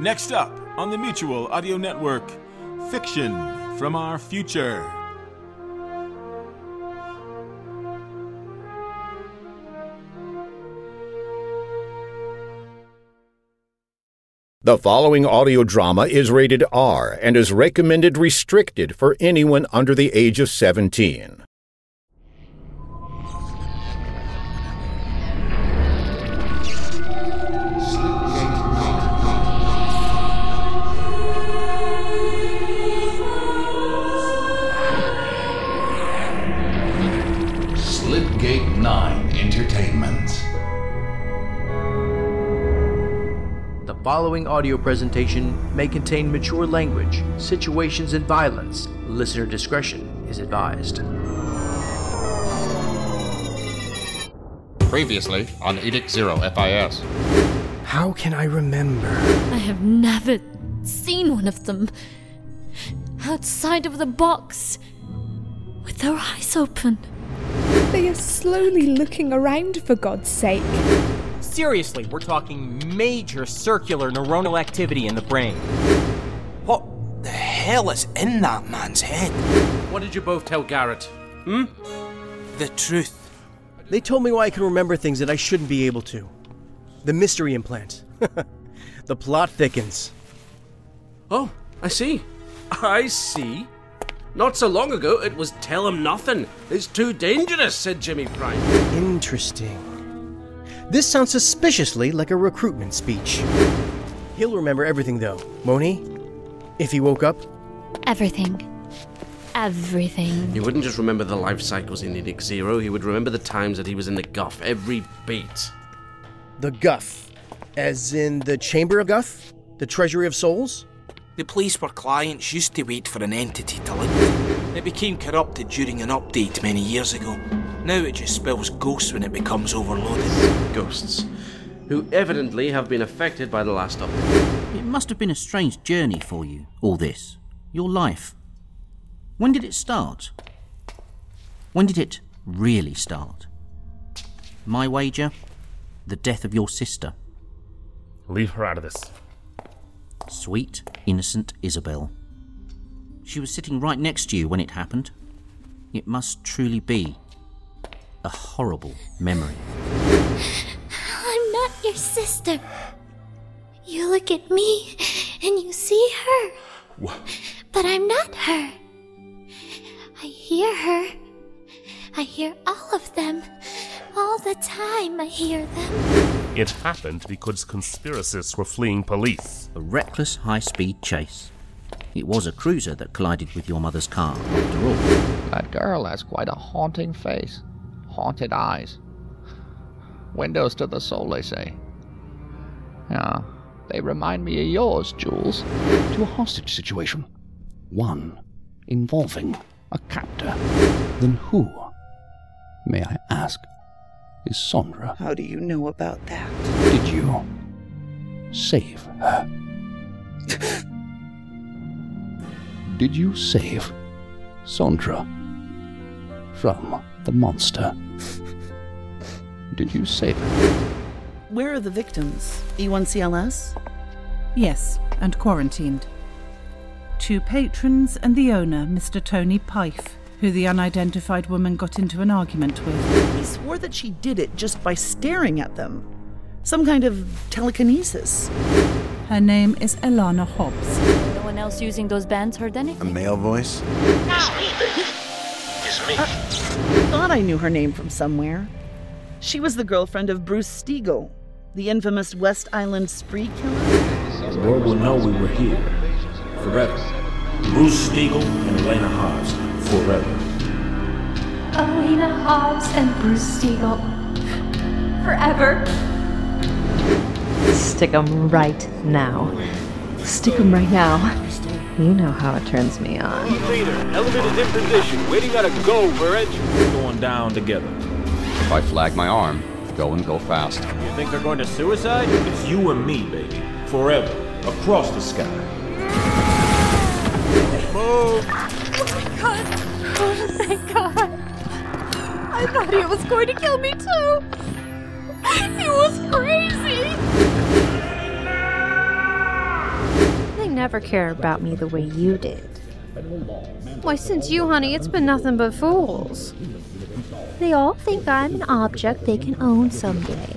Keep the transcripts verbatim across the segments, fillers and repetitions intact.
Next up on the Mutual Audio Network, Fiction from Our Future. The following audio drama is rated R and is recommended restricted for anyone under the age of seventeen. Following audio presentation may contain mature language, situations, and violence. Listener discretion is advised. Previously on Edict Zero F I S. How can I remember? I have never seen one of them outside of the box with their eyes open. They are slowly looking around, for God's sake. Seriously, we're talking major circular neuronal activity in the brain. What the hell is in that man's head? What did you both tell Garrett? Hmm? The truth. They told me why I can remember things that I shouldn't be able to. The mystery implant. The plot thickens. Oh, I see. I see. Not so long ago, it was tell him nothing. It's too dangerous, said Jimmy Price. Interesting. This sounds suspiciously like a recruitment speech. He'll remember everything, though. Moni? If he woke up? Everything. Everything. He wouldn't just remember the life cycles in Edict Zero. He would remember the times that he was in the Guff. Every beat. The Guff? As in the Chamber of Guff? The Treasury of Souls? The place where clients used to wait for an entity to leave. It became corrupted during an update many years ago. Now it just spells ghosts when it becomes overloaded. Ghosts, who evidently have been affected by the last update. It must have been a strange journey for you, all this. Your life. When did it start? When did it really start? My wager? The death of your sister. Leave her out of this. Sweet, innocent Isabel. She was sitting right next to you when it happened. It must truly be a horrible memory. I'm not your sister. You look at me and you see her. What? But I'm not her. I hear her. I hear all of them. All the time I hear them. It happened because conspiracists were fleeing police. A reckless high-speed chase. It was a cruiser that collided with your mother's car, after all. That girl has quite a haunting face. Haunted eyes. Windows to the soul, they say. Yeah, they remind me of yours, Jules. To a hostage situation. One involving a captor. Then who, may I ask, is Sondra? How do you know about that? Did you save her? Did you save Sondra from the monster? Did you save her? Where are the victims? E one C L S? Yes, and quarantined. Two patrons and the owner, Mister Tony Pyfe, who the unidentified woman got into an argument with. He swore that she did it just by staring at them. Some kind of telekinesis. Her name is Elena Hobbs. No one else using those bands heard anything? A male voice? It's me. Uh- I thought I knew her name from somewhere. She was the girlfriend of Bruce Stiegel, the infamous West Island spree killer. The world will know we were here. Forever. Bruce Stiegel and Elena Hobbs. Forever. Elena Hobbs and Bruce Stiegel. Forever. Stick 'em right now. Stick 'em right now. You know how it turns me on. Leader, elevated in position, waiting at a go, we're entering. Going down together. If I flag my arm, go and go fast. You think they're going to suicide? It's you and me, baby. Forever. Across the sky. Move! Oh my god! Oh my god! I thought he was going to kill me too! He was crazy! never care about me the way you did. Why, since you, honey, it's been nothing but fools. They all think I'm an object they can own someday.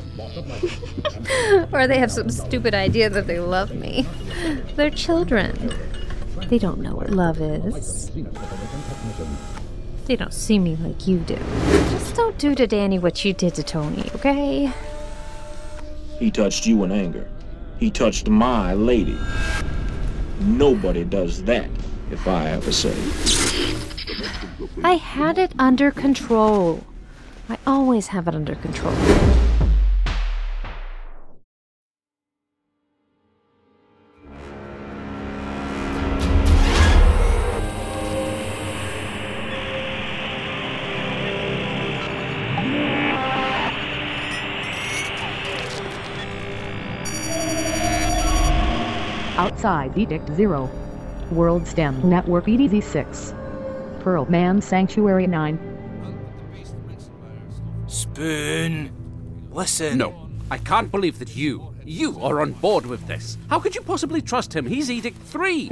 Or they have some stupid idea that they love me. They're children. They don't know what love is. They don't see me like you do. Just don't do to Danny what you did to Tony, okay? He touched you in anger. He touched my lady. Nobody does that, if I ever say. I had it under control. I always have it under control. Outside Edict Zero, World STEM Network E D Z six, Pearl Man Sanctuary nine. Spoon, listen. No, I can't believe that you, you are on board with this. How could you possibly trust him? He's Edict three.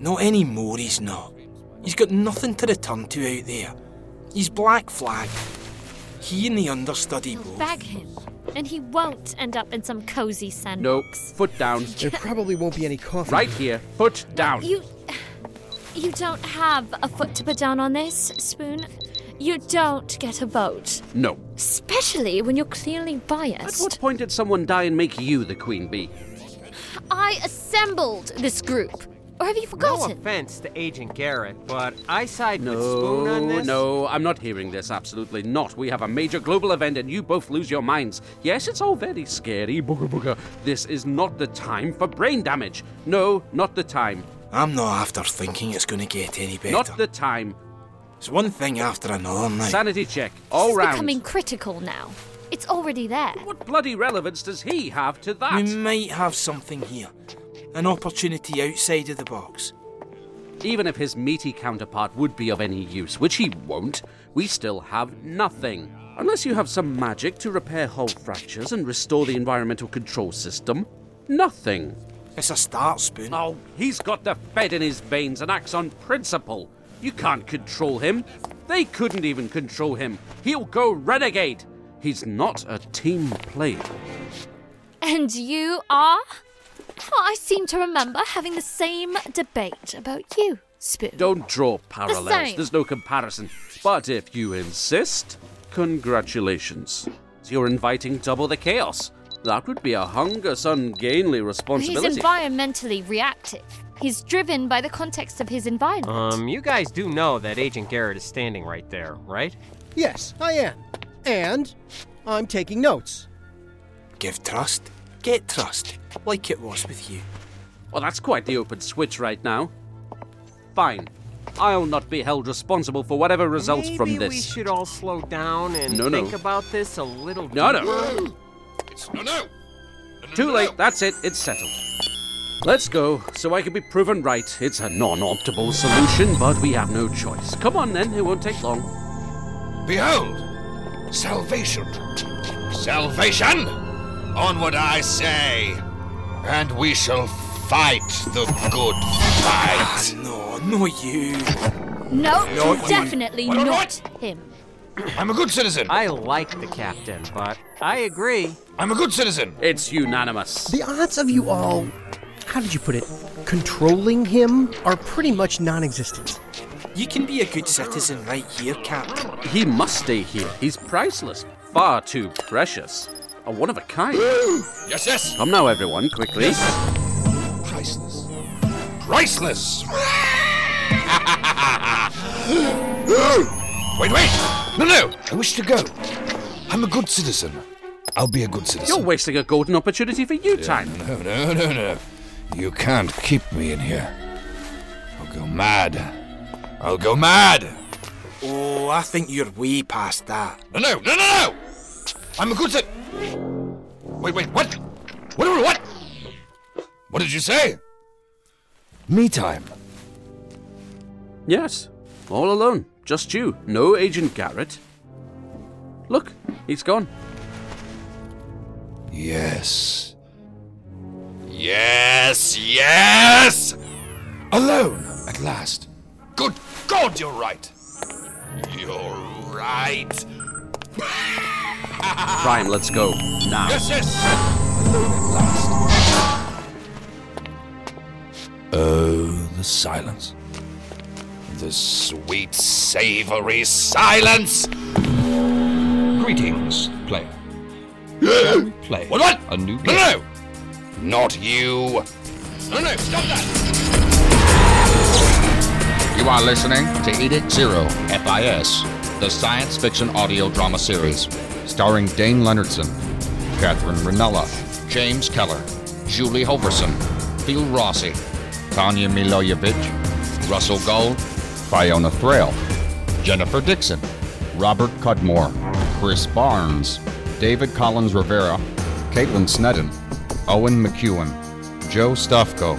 Not anymore, he's not. He's got nothing to return to out there. He's black flagged. He and the understudy both. Bag him. And he won't end up in some cozy sandbox. No, foot down. There probably won't be any coffee. Right here, foot down. You... You don't have a foot to put down on this, Spoon. You don't get a vote. No. Especially when you're clearly biased. At what point did someone die and make you the queen bee? I assembled this group. Or have you forgotten? No offense to Agent Garrett, but I side no, with Spoon on this. No, no, I'm not hearing this. Absolutely not. We have a major global event and you both lose your minds. Yes, it's all very scary, booga booga. This is not the time for brain damage. No, not the time. I'm not after thinking it's going to get any better. Not the time. It's one thing after another now. Sanity check, all round. It's becoming critical now. It's already there. What bloody relevance does he have to that? We might have something here. An opportunity outside of the box. Even if his meaty counterpart would be of any use, which he won't, we still have nothing. Unless you have some magic to repair hull fractures and restore the environmental control system, nothing. It's a start, Spoon. Oh, he's got the Fed in his veins and acts on principle. You can't control him. They couldn't even control him. He'll go renegade. He's not a team player. And you are? Oh, I seem to remember having the same debate about you, Spoon. Don't draw parallels. The There's no comparison. But if you insist, congratulations. So you're inviting double the chaos. That would be a hungous, ungainly responsibility. He's environmentally reactive. He's driven by the context of his environment. Um, you guys do know that Agent Garrett is standing right there, right? Yes, I am. And I'm taking notes. Give trust, get trust. Like it was with you. Well, that's quite the open switch right now. Fine. I'll not be held responsible for whatever results Maybe from this. Maybe we should all slow down and no, think no. about this a little No, deeper. no. It's no, no. no Too no, late. No. That's it. It's settled. Let's go, so I can be proven right. It's a non-optimal solution, but we have no choice. Come on, then. It won't take long. Behold! Salvation. Salvation? Onward, I say. And we shall fight the good fight. Ah, no, not you. No, not definitely what, what, what? not him. I'm a good citizen. I like the captain, but I agree. I'm a good citizen. It's unanimous. The odds of you all, how did you put it, controlling him are pretty much non-existent. You can be a good citizen right here, Captain. He must stay here. He's priceless. Far too precious. A one of a kind. Yes, yes. Come now, everyone, quickly. Yes. Priceless. Priceless! Wait, wait! No, no! I wish to go. I'm a good citizen. I'll be a good citizen. You're wasting a golden opportunity for you yeah, time. No, no, no, no. You can't keep me in here. I'll go mad. I'll go mad! Oh, I think you're way past that. No, no, no, no, no! I'm a good citizen. Wait, wait, what? What, what? What did you say? Me time. Yes, all alone. Just you. No Agent Garrett. Look, he's gone. Yes. Yes, yes! Alone, at last. Good God, you're right. You're right. Prime, let's go. Now. Yes, yes. Alone at last. Oh, the silence. The sweet, savory silence! Greetings, player. Shall we play what, what? A new game? No, no! Not you! No, no, stop that! You are listening to Edict Zero F I S, the science fiction audio drama series, starring Dane Leonardson, Catherine Ranella, James Keller, Julie Hoverson, Phil Rossi, Tanya Milojevic, Russell Gold, Fiona Thrale, Jennifer Dixon, Robert Cudmore, Chris Barnes, David Collins Rivera, Caitlin Sneddon, Owen McEwen, Joe Stufko,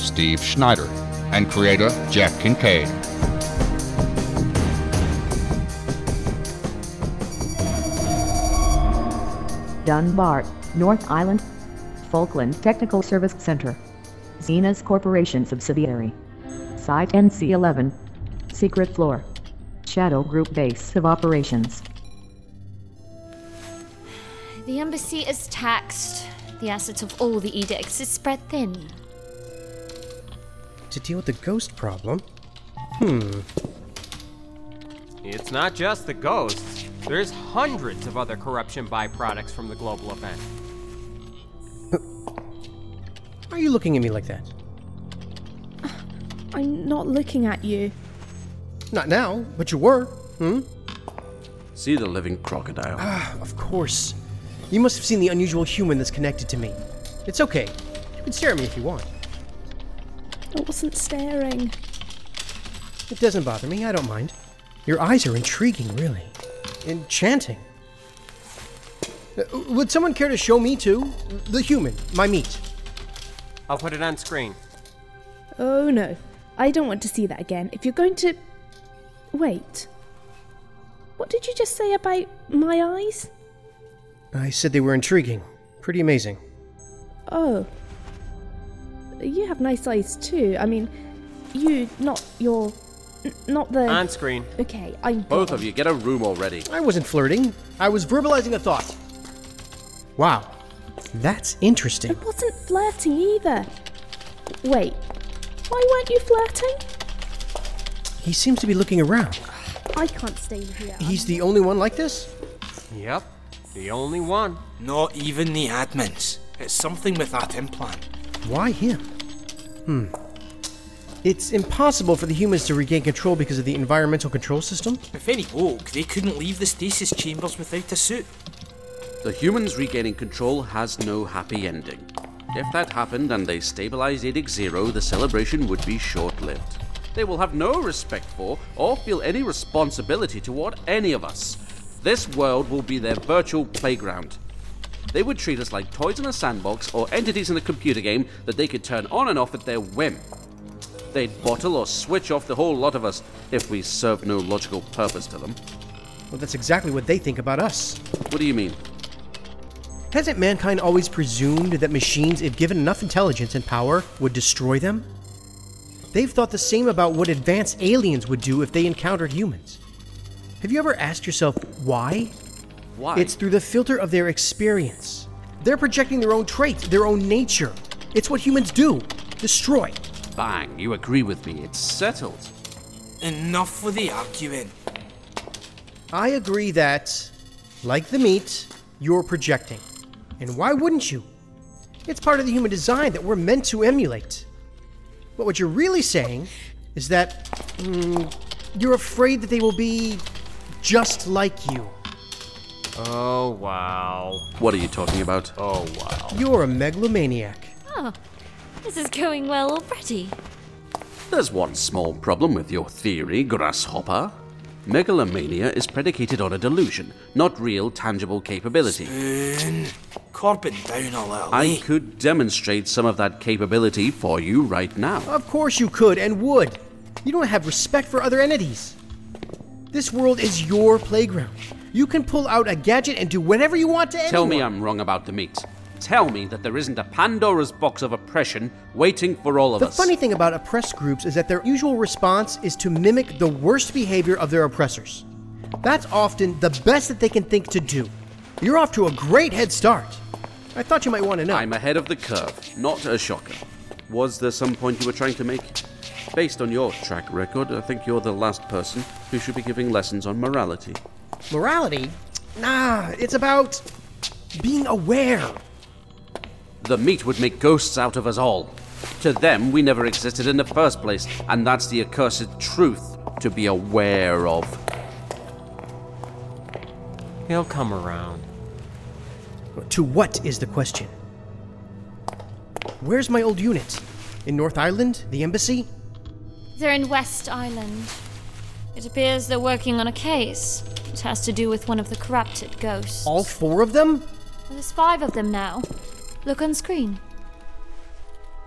Steve Schneider, and creator Jack Kincaid. Dunbar, North Island, Falkland Technical Service Center, Zenas Corporation subsidiary, Site N C eleven, Secret Floor, Shadow Group Base of Operations. The embassy is taxed. The assets of all the edicts is spread thin. To deal with the ghost problem? Hmm. It's not just the ghosts. There's hundreds of other corruption byproducts from the global event. Why are you looking at me like that? I'm not looking at you. Not now, but you were. Hmm? See the living crocodile. Ah, of course. You must have seen the unusual human that's connected to me. It's okay. You can stare at me if you want. I wasn't staring. It doesn't bother me. I don't mind. Your eyes are intriguing, really. Enchanting. Would someone care to show me, too? The human. My meat. I'll put it on screen. Oh, no. I don't want to see that again. If you're going to... Wait. What did you just say about my eyes? I said they were intriguing. Pretty amazing. Oh. You have nice eyes too. I mean, you, not your... N- not the... On screen. Okay, I'm... Both gone. Of you, get a room already. I wasn't flirting. I was verbalizing a thought. Wow. That's interesting. I wasn't flirting either. Wait. Why weren't you flirting? He seems to be looking around. I can't stay here. He's the only one like this? Yep. The only one. Not even the admins. It's something with that implant. Why him? Hmm. It's impossible for the humans to regain control because of the environmental control system. If any woke, they couldn't leave the stasis chambers without a suit. The humans regaining control has no happy ending. If that happened and they stabilized Edict Zero, the celebration would be short-lived. They will have no respect for or feel any responsibility toward any of us. This world will be their virtual playground. They would treat us like toys in a sandbox or entities in a computer game that they could turn on and off at their whim. They'd bottle or switch off the whole lot of us if we served no logical purpose to them. Well, that's exactly what they think about us. What do you mean? Hasn't mankind always presumed that machines, if given enough intelligence and power, would destroy them? They've thought the same about what advanced aliens would do if they encountered humans. Have you ever asked yourself why? Why? It's through the filter of their experience. They're projecting their own traits, their own nature. It's what humans do. Destroy. Bang, you agree with me. It's settled. Enough with the arguing. I agree that, like the meat, you're projecting. And why wouldn't you? It's part of the human design that we're meant to emulate. But what you're really saying is that mm, you're afraid that they will be... just like you. Oh, wow. What are you talking about? Oh, wow. You're a megalomaniac. Oh, this is going well already. There's one small problem with your theory, Grasshopper. Megalomania is predicated on a delusion, not real, tangible capability. Spoon, Corbin down a little. I could demonstrate some of that capability for you right now. Of course you could and would. You don't have respect for other entities. This world is your playground. You can pull out a gadget and do whatever you want to anyone. Tell me I'm wrong about the meat. tell me that there isn't a Pandora's box of oppression waiting for all of the us. The funny thing about oppressed groups is that their usual response is to mimic the worst behavior of their oppressors. That's often the best that they can think to do. You're off to a great head start. I thought you might want to know. I'm ahead of the curve, not a shocker. Was there some point you were trying to make? Based on your track record, I think you're the last person who should be giving lessons on morality. Morality? Nah, it's about being aware. The meat would make ghosts out of us all. To them, we never existed in the first place, and that's the accursed truth to be aware of. He'll come around. To what is the question? Where's my old unit? In North Island? The Embassy? They're in West Island. It appears they're working on a case. It has to do with one of the corrupted ghosts. All four of them? There's five of them now. Look on screen.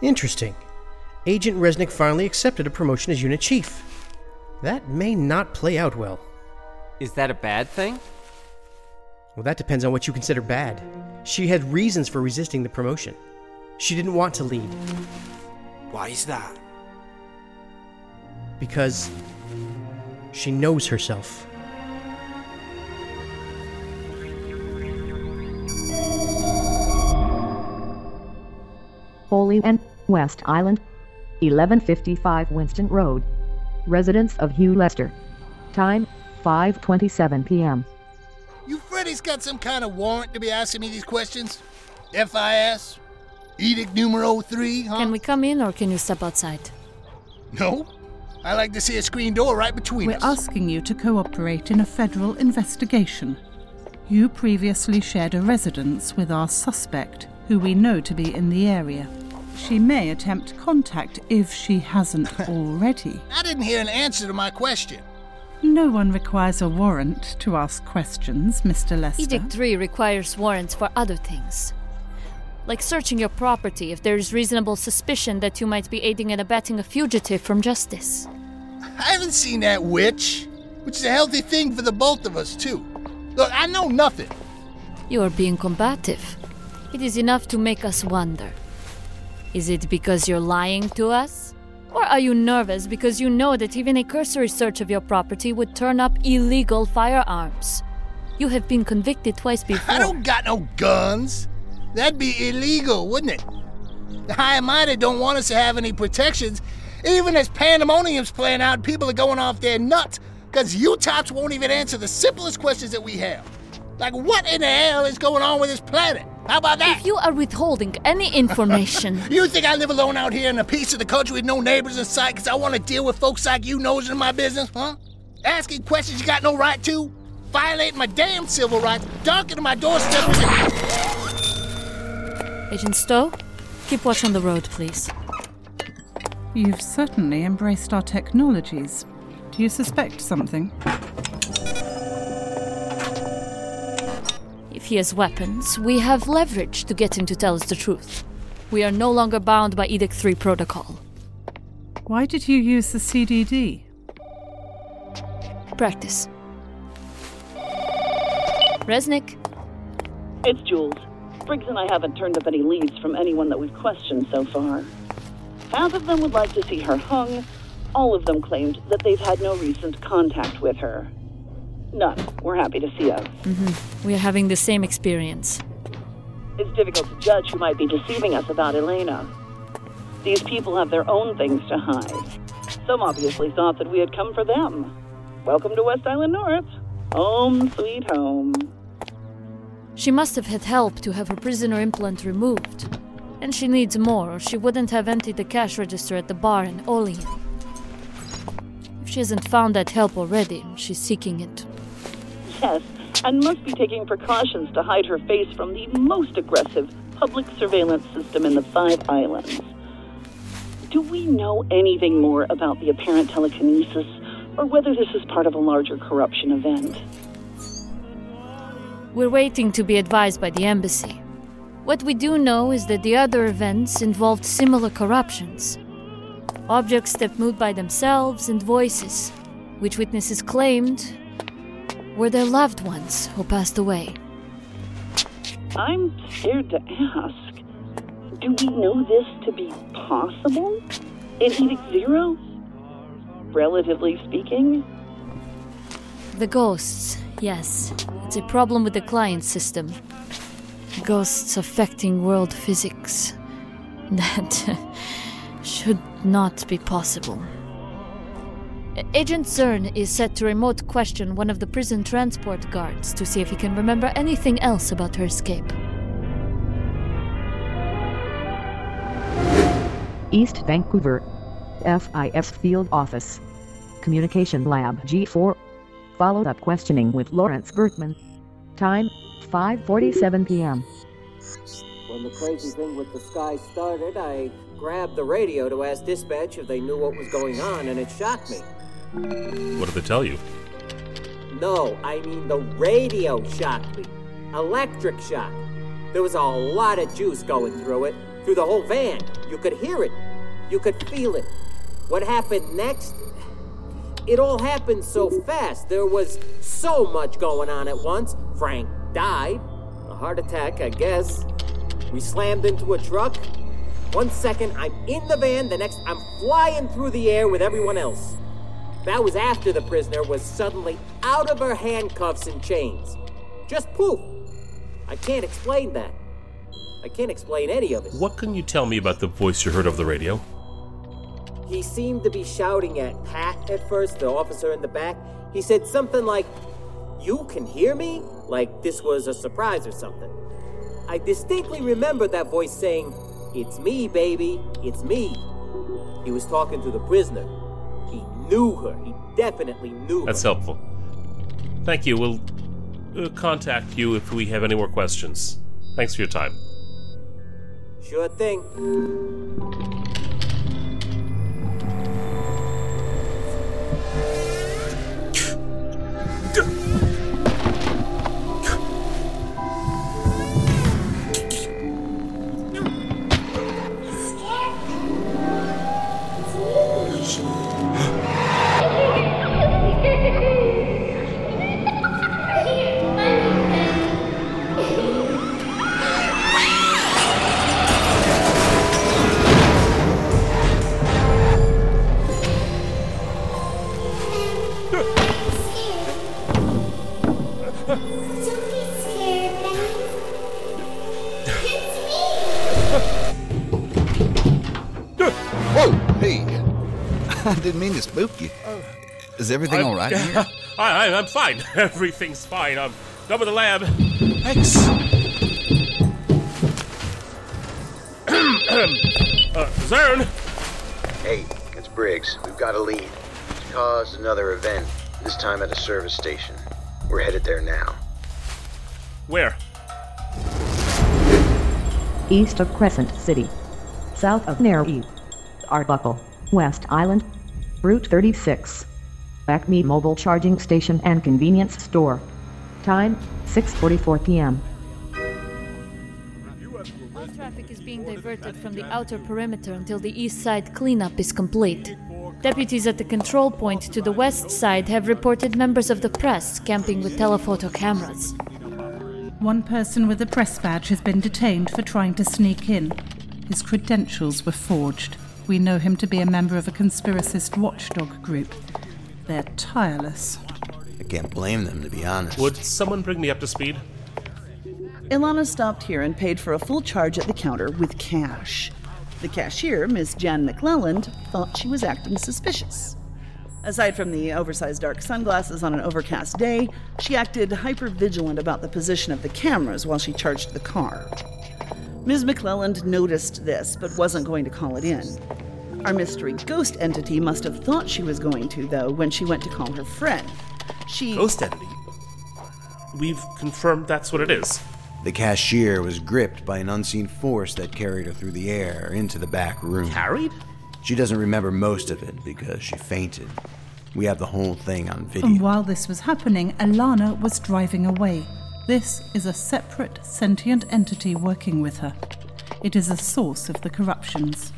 Interesting. Agent Resnick finally accepted a promotion as unit chief. That may not play out well. Is that a bad thing? Well, that depends on what you consider bad. She had reasons for resisting the promotion. She didn't want to lead. Why is that? Because she knows herself. Foley and West Island, eleven fifty-five Winston Road. Residence of Hugh Lester. Time, five twenty-seven p.m. You Freddy's got some kind of warrant to be asking me these questions? F I S? Edict numero three, huh? Can we come in or can you step outside? No. I like to see a screen door right between We're us. We're asking you to cooperate in a federal investigation. You previously shared a residence with our suspect, who we know to be in the area. She may attempt contact if she hasn't already. I didn't hear an answer to my question. No one requires a warrant to ask questions, Mister Lester. Edict three requires warrants for other things. Like searching your property if there is reasonable suspicion that you might be aiding and abetting a fugitive from justice. I haven't seen that witch, which is a healthy thing for the both of us, too. Look, I know nothing. You are being combative. It is enough to make us wonder. Is it because you're lying to us? Or are you nervous because you know that even a cursory search of your property would turn up illegal firearms? You have been convicted twice before. I don't got no guns. That'd be illegal, wouldn't it? The high-minded don't want us to have any protections. Even as pandemonium's playing out, people are going off their nuts because you tops won't even answer the simplest questions that we have. Like, what in the hell is going on with this planet? How about that? If you are withholding any information... You think I live alone out here in a piece of the country with no neighbors in sight because I want to deal with folks like you nosing in my business, huh? Asking questions you got no right to? Violating my damn civil rights? Darkening my doorstep with a... Agent Stowe, keep watch on the road, please. You've certainly embraced our technologies. Do you suspect something? If he has weapons, we have leverage to get him to tell us the truth. We are no longer bound by Edict three protocol. Why did you use the C D D? Practice. Resnick. It's Jules. Briggs and I haven't turned up any leads from anyone that we've questioned so far. Half of them would like to see her hung. All of them claimed that they've had no recent contact with her. None we're happy to see us. Mm-hmm. We're having the same experience. It's difficult to judge who might be deceiving us about Elena. These people have their own things to hide. Some obviously thought that we had come for them. Welcome to West Island North. Home sweet home. She must have had help to have her prisoner implant removed. And she needs more, or she wouldn't have emptied the cash register at the bar in Olean. If she hasn't found that help already, she's seeking it. Yes, and must be taking precautions to hide her face from the most aggressive public surveillance system in the Five Islands. Do we know anything more about the apparent telekinesis, or whether this is part of a larger corruption event? We're waiting to be advised by the embassy. What we do know is that the other events involved similar corruptions. Objects that moved by themselves and voices, which witnesses claimed were their loved ones who passed away. I'm scared to ask, do we know this to be possible in Edict Zero, relatively speaking? The ghosts, yes. It's a problem with the client system. Ghosts affecting world physics. That should not be possible. Agent Zern is set to remote question one of the prison transport guards to see if he can remember anything else about her escape. East Vancouver, F I S Field Office, Communication Lab G four. Followed up questioning with Lawrence Bertman. Time, five forty-seven p.m. When the crazy thing with the sky started, I grabbed the radio to ask dispatch if they knew what was going on, and it shocked me. What did they tell you? No, I mean the radio shocked me. Electric shock. There was a lot of juice going through it, through the whole van. You could hear it. You could feel it. What happened next? It all happened so fast. There was so much going on at once. Frank died. A heart attack, I guess. We slammed into a truck. One second, I'm in the van. The next, I'm flying through the air with everyone else. That was after the prisoner was suddenly out of her handcuffs and chains. Just poof. I can't explain that. I can't explain any of it. What can you tell me about the voice you heard over the radio? He seemed to be shouting at Pat at first, the officer in the back. He said something like, "You can hear me?" Like this was a surprise or something. I distinctly remember that voice saying, "It's me, baby, it's me." He was talking to the prisoner. He knew her. He definitely knew her. That's helpful. Thank you. We'll uh, contact you if we have any more questions. Thanks for your time. Sure thing. Didn't mean to spook you. Is everything I'm, all right in here? I, I, I'm fine. Everything's fine. I'm done with the lab. Thanks. uh, Zern? Hey, it's Briggs. We've got a lead. It's caused another event, this time at a service station. We're headed there now. Where? East of Crescent City. South of Neri. Arbuckle. West Island. Route thirty-six. Acme Mobile Charging Station and Convenience Store. Time, six forty-four p.m. All traffic is being diverted from the outer perimeter until the east side cleanup is complete. Deputies at the control point to the west side have reported members of the press camping with telephoto cameras. One person with a press badge has been detained for trying to sneak in. His credentials were forged. We know him to be a member of a conspiracist watchdog group. They're tireless. I can't blame them, to be honest. Would someone bring me up to speed? Ilana stopped here and paid for a full charge at the counter with cash. The cashier, Miss Jan McClelland, thought she was acting suspicious. Aside from the oversized dark sunglasses on an overcast day, she acted hyper-vigilant about the position of the cameras while she charged the car. Miz McClelland noticed this, but wasn't going to call it in. Our mystery ghost entity must have thought she was going to, though, when she went to call her friend. She... Ghost entity? We've confirmed that's what it is. The cashier was gripped by an unseen force that carried her through the air into the back room. Carried? She doesn't remember most of it because she fainted. We have the whole thing on video. And while this was happening, Ilana was driving away. This is a separate, sentient entity working with her. It is a source of the corruptions.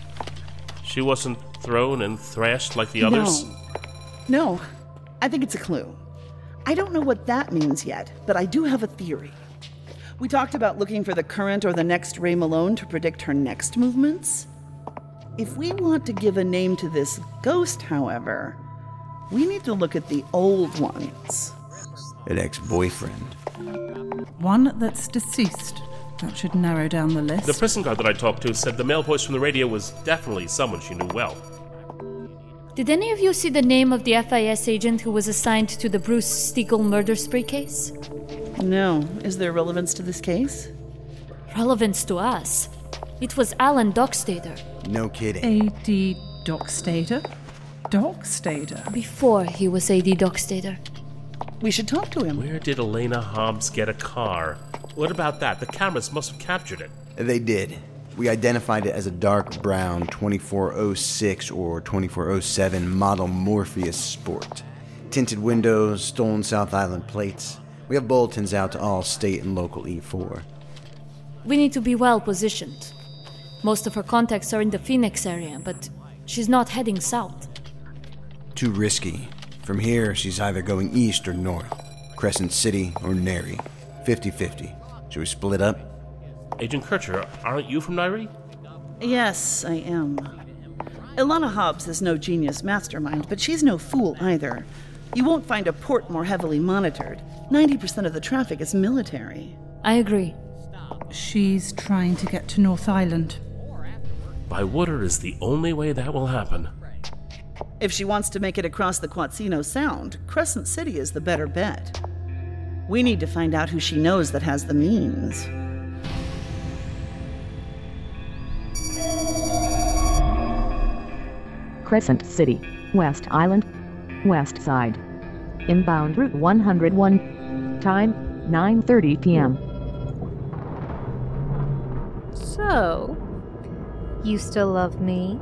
She wasn't thrown and thrashed like the others? No. No. I think it's a clue. I don't know what that means yet, but I do have a theory. We talked about looking for the current or the next Ray Malone to predict her next movements. If we want to give a name to this ghost, however, we need to look at the old ones. An ex-boyfriend. One that's deceased. That should narrow down the list. The prison guard that I talked to said the male voice from the radio was definitely someone she knew well. Did any of you see the name of the F I S agent who was assigned to the Bruce Stiegel murder spree case? No. Is there relevance to this case? Relevance to us? It was Alan Dockstader. No kidding. A D Dockstader? Dockstader? Before he was A D Dockstader. We should talk to him. Where did Elena Hobbs get a car? What about that? The cameras must have captured it. They did. We identified it as a dark brown twenty-four oh six or twenty-four oh seven model Morpheus Sport. Tinted windows, stolen South Island plates. We have bulletins out to all state and local E four. We need to be well positioned. Most of her contacts are in the Phoenix area, but she's not heading south. Too risky. From here, she's either going east or north. Crescent City or Neri. fifty-fifty. Should we split up? Agent Kircher, aren't you from Neri? Yes, I am. Elena Hobbs is no genius mastermind, but she's no fool either. You won't find a port more heavily monitored. ninety percent of the traffic is military. I agree. She's trying to get to North Island. By water is the only way that will happen. If she wants to make it across the Quatsino Sound, Crescent City is the better bet. We need to find out who she knows that has the means. Crescent City, West Island, West Side. Inbound route one oh one. Time, nine thirty p.m. So, you still love me?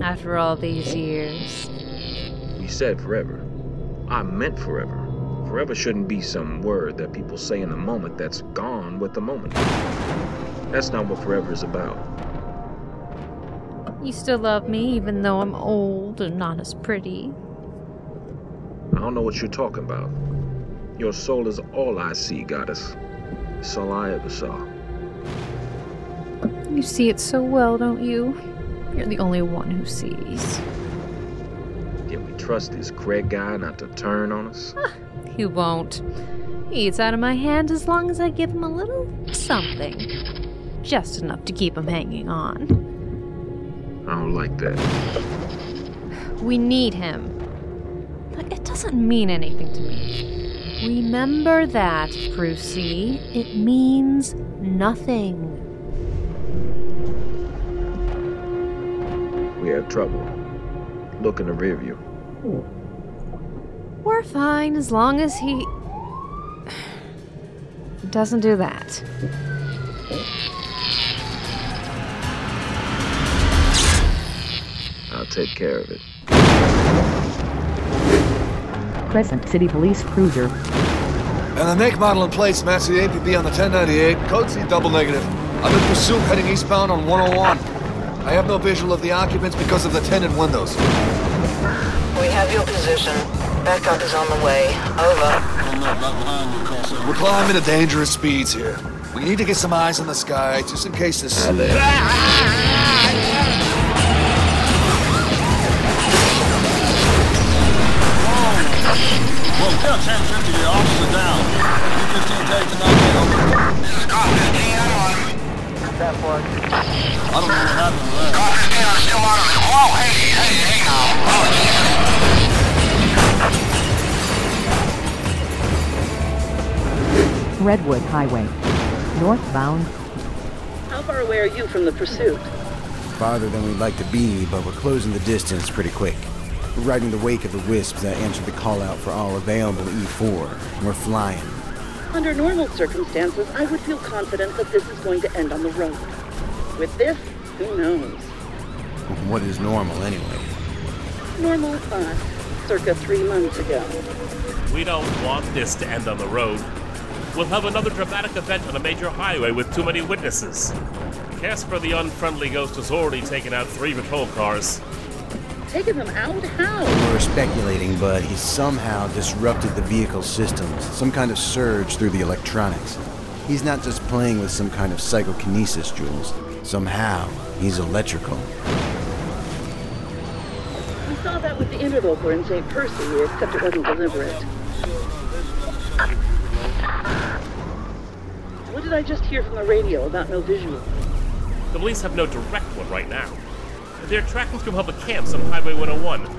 After all these years. We said forever. I meant forever. Forever shouldn't be some word that people say in the moment that's gone with the moment. That's not what forever is about. You still love me even though I'm old and not as pretty. I don't know what you're talking about. Your soul is all I see, goddess. It's all I ever saw. You see it so well, don't you? You're the only one who sees. Can we trust this Craig guy not to turn on us? Ah, he won't. He eats out of my hand as long as I give him a little something. Just enough to keep him hanging on. I don't like that. We need him. But it doesn't mean anything to me. Remember that, Brucey. It means nothing. We have trouble. Look in the rearview. We're fine as long as he doesn't do that. I'll take care of it. Crescent City Police Cruiser. And the make, model, and plates match the A P B on the ten ninety-eight. Code C double negative. I'm in pursuit heading eastbound on one oh one. I have no visual of the occupants because of the tinted windows. We have your position. Backup is on the way. Over. We're climbing at dangerous speeds here. We need to get some eyes on the sky, just in case this... Well, tell ten fifty, the officer down. fifteen K tonight, over. This is Cop fifteen, I'm on. That was. I don't know what happened to that. Cop fifteen, I'm still out of it. Whoa, hey, hey, hey now. Oh, shit. Redwood Highway, northbound. How far away are you from the pursuit? Farther than we'd like to be, but we're closing the distance pretty quick. We're riding the wake of the wisps that answered the call out for all available E four. We're flying. Under normal circumstances, I would feel confident that this is going to end on the road. With this, who knows? What is normal, anyway? Normal thought, circa three months ago. We don't want this to end on the road. We'll have another dramatic event on a major highway with too many witnesses. Casper the unfriendly ghost has already taken out three patrol cars. Taking them out? How? We're speculating, but he somehow disrupted the vehicle systems. Some kind of surge through the electronics. He's not just playing with some kind of psychokinesis, Jules. Somehow, he's electrical. We saw that with the interloper in Saint Percy, except it wasn't deliberate. What did I just hear from the radio about no visual? The police have no direct one right now. They're tracking through public camps on Highway one oh one.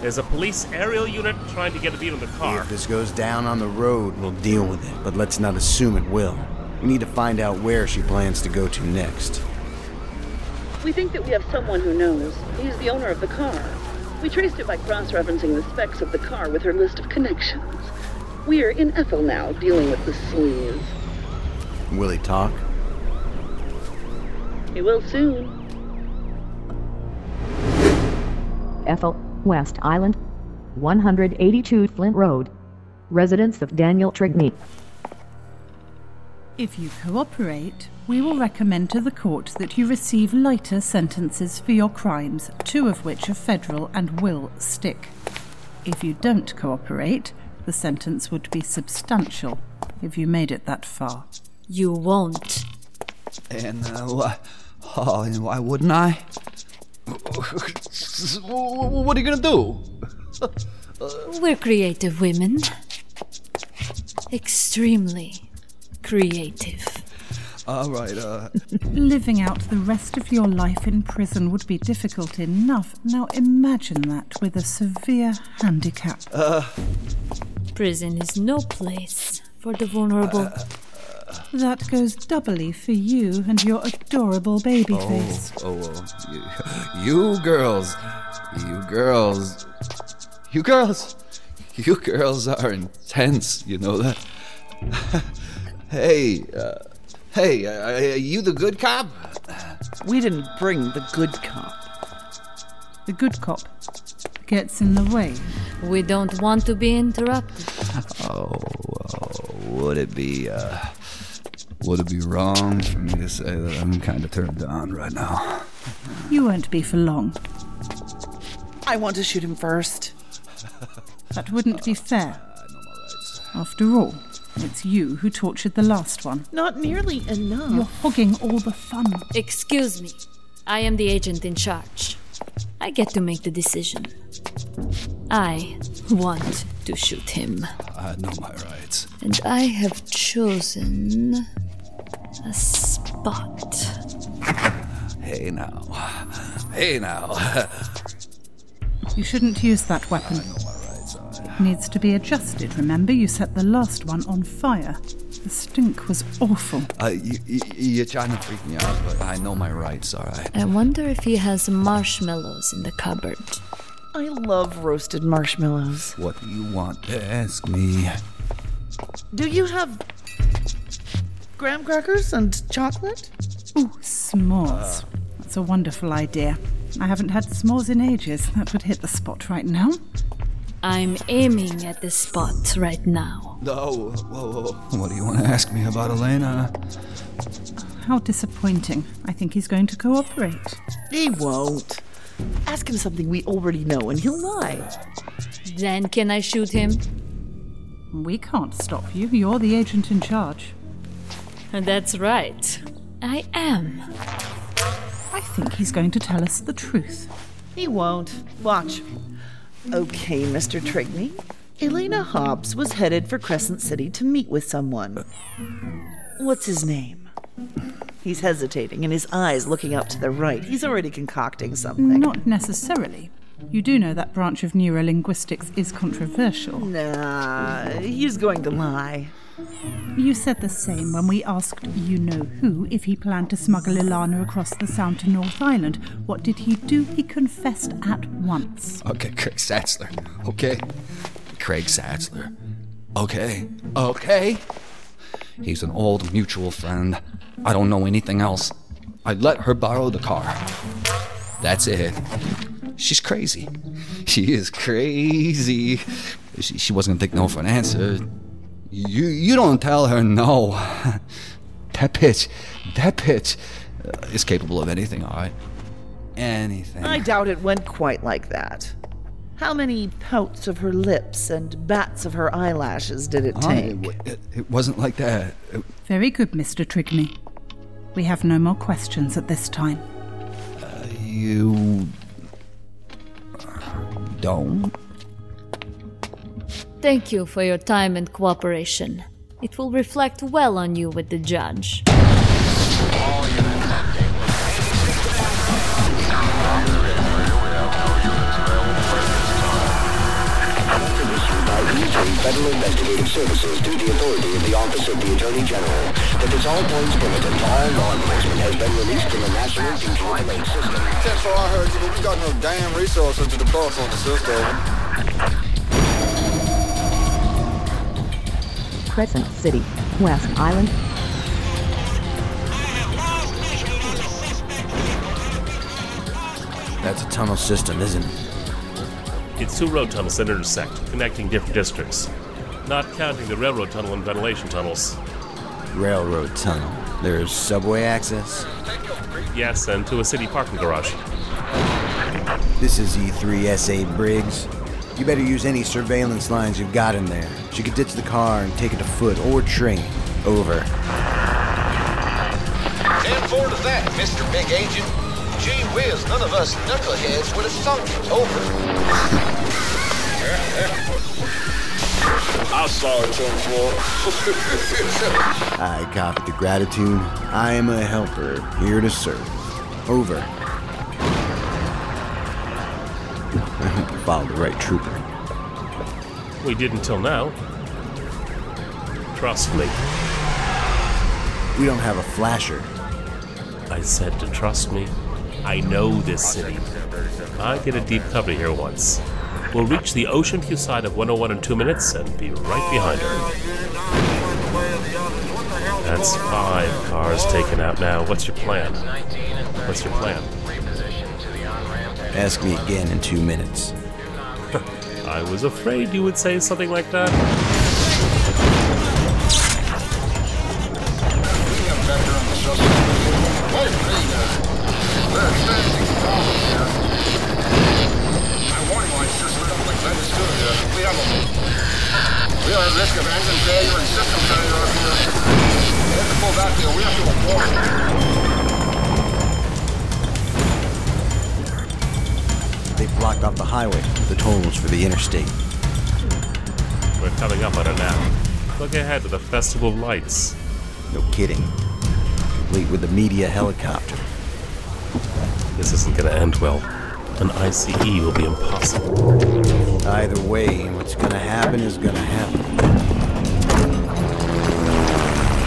There's a police aerial unit trying to get a beat on the car. If this goes down on the road, we'll deal with it, but let's not assume it will. We need to find out where she plans to go to next. We think that we have someone who knows. He's the owner of the car. We traced it by cross-referencing the specs of the car with her list of connections. We're in Ethel now, dealing with the sleaze. Will he talk? He will soon. Ethel, West Island, one eighty-two Flint Road. Residence of Daniel Trigney. If you cooperate, we will recommend to the court that you receive lighter sentences for your crimes, two of which are federal and will stick. If you don't cooperate, the sentence would be substantial if you made it that far. You won't. And, uh, oh, and why wouldn't I? What are you gonna do? We're creative women. Extremely creative. All right, uh... Living out the rest of your life in prison would be difficult enough. Now imagine that with a severe handicap. Uh... Prison is no place for the vulnerable... Uh... That goes doubly for you and your adorable baby oh, face. Oh, oh, you, you girls, you girls, you girls, you girls are intense, you know that? hey, uh, hey, uh, are you the good cop? We didn't bring the good cop. The good cop gets in the way. We don't want to be interrupted. Oh, oh would it be, uh... Would it be wrong for me to say that I'm kind of turned on right now? You won't be for long. I want to shoot him first. That wouldn't be fair. After all, it's you who tortured the last one. Not nearly enough. You're hogging all the fun. Excuse me. I am the agent in charge. I get to make the decision. I want to shoot him. I know my rights. And I have chosen a spot. Hey now. Hey now. You shouldn't use that weapon. I know my rights. It needs to be adjusted, remember? You set the last one on fire. The stink was awful. Uh, you, you, you're trying to freak me out, but I know my rights, all right? I wonder if he has marshmallows in the cupboard. I love roasted marshmallows. What do you want to ask me? Do you have graham crackers and chocolate? Ooh, s'mores. Uh, That's a wonderful idea. I haven't had s'mores in ages. That would hit the spot right now. I'm aiming at the spot right now. Oh, whoa, whoa, whoa. What do you want to ask me about, Elena? How disappointing. I think he's going to cooperate. He won't. Ask him something we already know and he'll lie. Then can I shoot him? We can't stop you. You're the agent in charge. And that's right. I am. I think he's going to tell us the truth. He won't. Watch. Okay, Mister Trigney. Elena Hobbs was headed for Crescent City to meet with someone. What's his name? He's hesitating and his eyes looking up to the right. He's already concocting something. Not necessarily. You do know that branch of neurolinguistics is controversial. Nah, he's going to lie. You said the same when we asked you-know-who if he planned to smuggle Elena across the Sound to North Island. What did he do? He confessed at once. Okay, Craig Satchler. Okay. Craig Satchler. Okay. Okay. He's an old mutual friend. I don't know anything else. I let her borrow the car. That's it. She's crazy. She is crazy. She, she wasn't going to take no for an answer. You you don't tell her no. That bitch, that bitch uh, is capable of anything, all right? Anything. I doubt it went quite like that. How many pouts of her lips and bats of her eyelashes did it take? Oh, it, w- it, it wasn't like that. It... Very good, Mister Trigney. We have no more questions at this time. Uh, you... don't? Thank you for your time and cooperation. It will reflect well on you with the judge. Federal Investigative Services to the authority of the Office of the Attorney General that this all-points bulletin to all law enforcement has been released from the National Complaint System. Except for I heard you, but we got no damn resources to deploy on the system. Crescent City, West Island. That's a tunnel system, isn't it? It's two road tunnels that intersect, connecting different districts. Not counting the railroad tunnel and ventilation tunnels. Railroad tunnel? There's subway access? Yes, and to a city parking garage. This is E three S A Briggs. You better use any surveillance lines you've got in there. She could ditch the car and take it to foot or train. Over. ten four to that, Mister Big Agent. Gee whiz, none of us knuckleheads would have sunk it. Over. I saw it, ten four. I copied the gratitude. I am a helper, here to serve. Over. I hope you followed the right trooper. We did until now. Trust me. We don't have a flasher. I said to trust me. I know this city. I did a deep cover here once. We'll reach the ocean view side of one oh one in two minutes and be right behind her. That's five cars taken out now. What's your plan? What's your plan? Ask me again in two minutes. I was afraid you would say something like that. Risk of engine failure and system failure up here. We have to pull back here. We have to abort. They've blocked off the highway. The tolls for the interstate. We're coming up on it now. Look ahead to the festival lights. No kidding. Complete with the media helicopter. This isn't going to end well. An I C E will be impossible. Either way, what's gonna happen is gonna happen.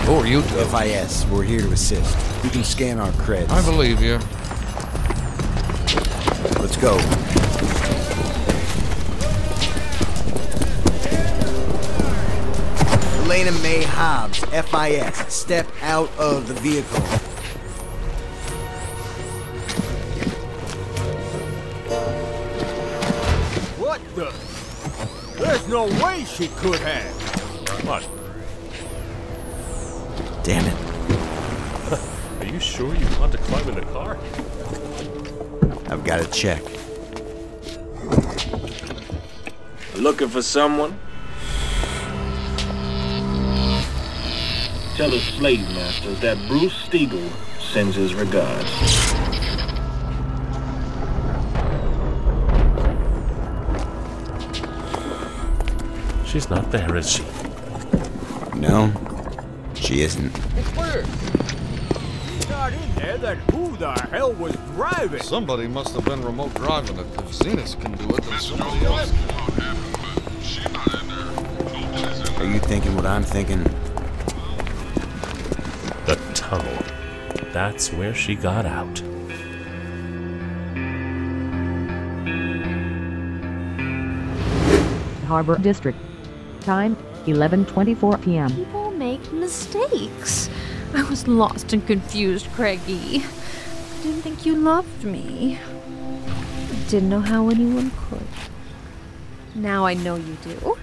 Who are you two? F I S, we're here to assist. You can scan our creds. I believe you. Let's go. Elena Mae Hobbs, F I S, step out of the vehicle. There's no way she could have. What? Damn it. Are you sure you want to climb in the car? I've got to check. Looking for someone? Tell his slave masters that Bruce Stiegel sends his regards. She's not there, is she? No, she isn't. It's weird. She's not in there, then who the hell was driving? Somebody must have been remote driving it. If Zenas can do it, then somebody else can. Are you thinking what I'm thinking? The tunnel. That's where she got out. Harbor District. Time, eleven twenty-four p.m. People make mistakes. I was lost and confused, Craigie. I didn't think you loved me. I didn't know how anyone could. Now I know you do.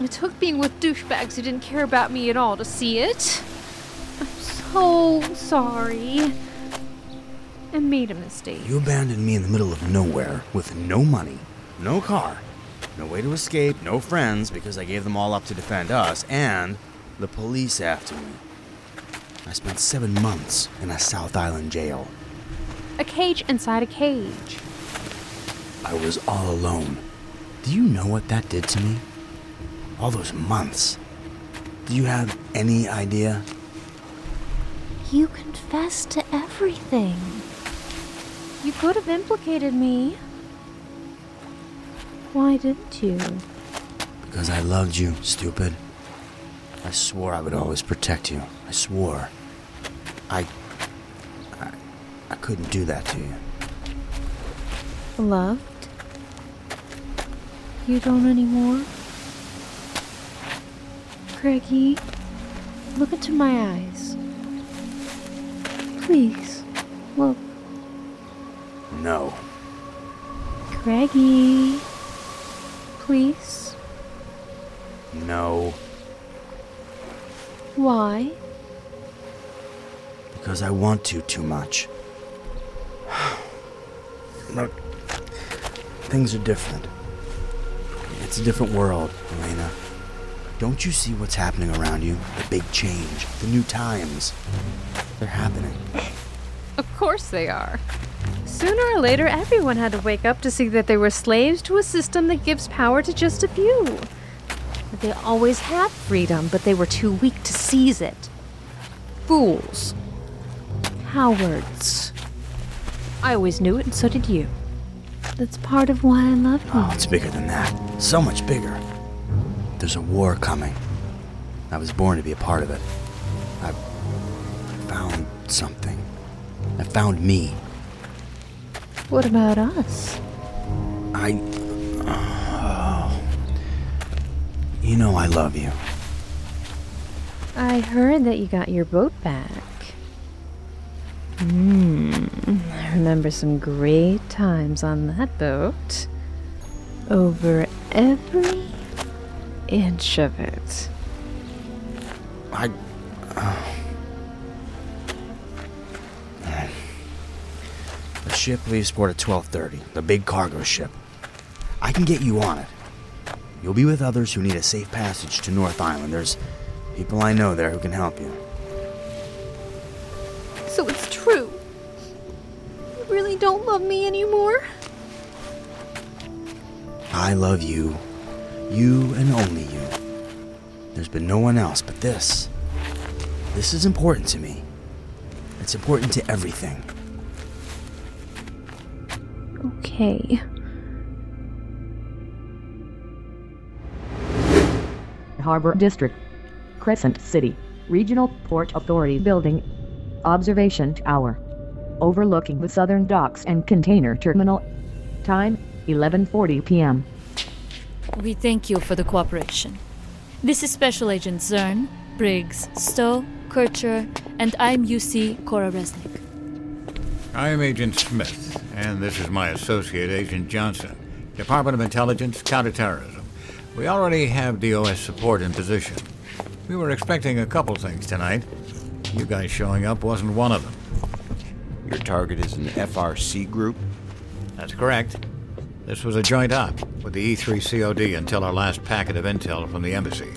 It took being with douchebags who didn't care about me at all to see it. I'm so sorry. I made a mistake. You abandoned me in the middle of nowhere with no money, No car, no way to escape, no friends, because I gave them all up to defend us, and the police after me. I spent seven months in a South Island jail. A cage inside a cage. I was all alone. Do you know what that did to me? All those months. Do you have any idea? You confessed to everything. You could have implicated me. Why didn't you? Because I loved you, stupid. I swore I would always protect you. I swore. I... I, I couldn't do that to you. Loved? You don't anymore? Craigie, look into my eyes. Please, look. No. Craigie, please. No. Why? Because I want to too much. Look, things are different. It's a different world, Elena. Don't you see what's happening around you? The big change, the new times. They're happening. Of course they are. Sooner or later, everyone had to wake up to see that they were slaves to a system that gives power to just a few. That they always had freedom, but they were too weak to seize it. Fools. Cowards. I always knew it, and so did you. That's part of why I love you. Oh, it's bigger than that. So much bigger. There's a war coming. I was born to be a part of it. I found something. I found me. What about us? I... Oh. You know I love you. I heard that you got your boat back. Mmm. I remember some great times on that boat. Over every... inch of it. I... Uh, the ship leaves port at twelve thirty. The big cargo ship. I can get you on it. You'll be with others who need a safe passage to North Island. There's people I know there who can help you. So it's true. You really don't love me anymore? I love you. You and only you. There's been no one else, but this. This is important to me. It's important to everything. Okay. Harbor District. Crescent City. Regional Port Authority Building. Observation Tower. Overlooking the Southern Docks and Container Terminal. Time, eleven forty p.m. We thank you for the cooperation. This is Special Agent Zern, Briggs, Stowe, Kircher, and I'm U C Cora Resnick. I am Agent Smith, and this is my associate, Agent Johnson, Department of Intelligence, Counterterrorism. We already have D O S support in position. We were expecting a couple things tonight. You guys showing up wasn't one of them. Your target is an F R C group? That's correct. This was a joint op with the E three C O D until our last packet of intel from the Embassy.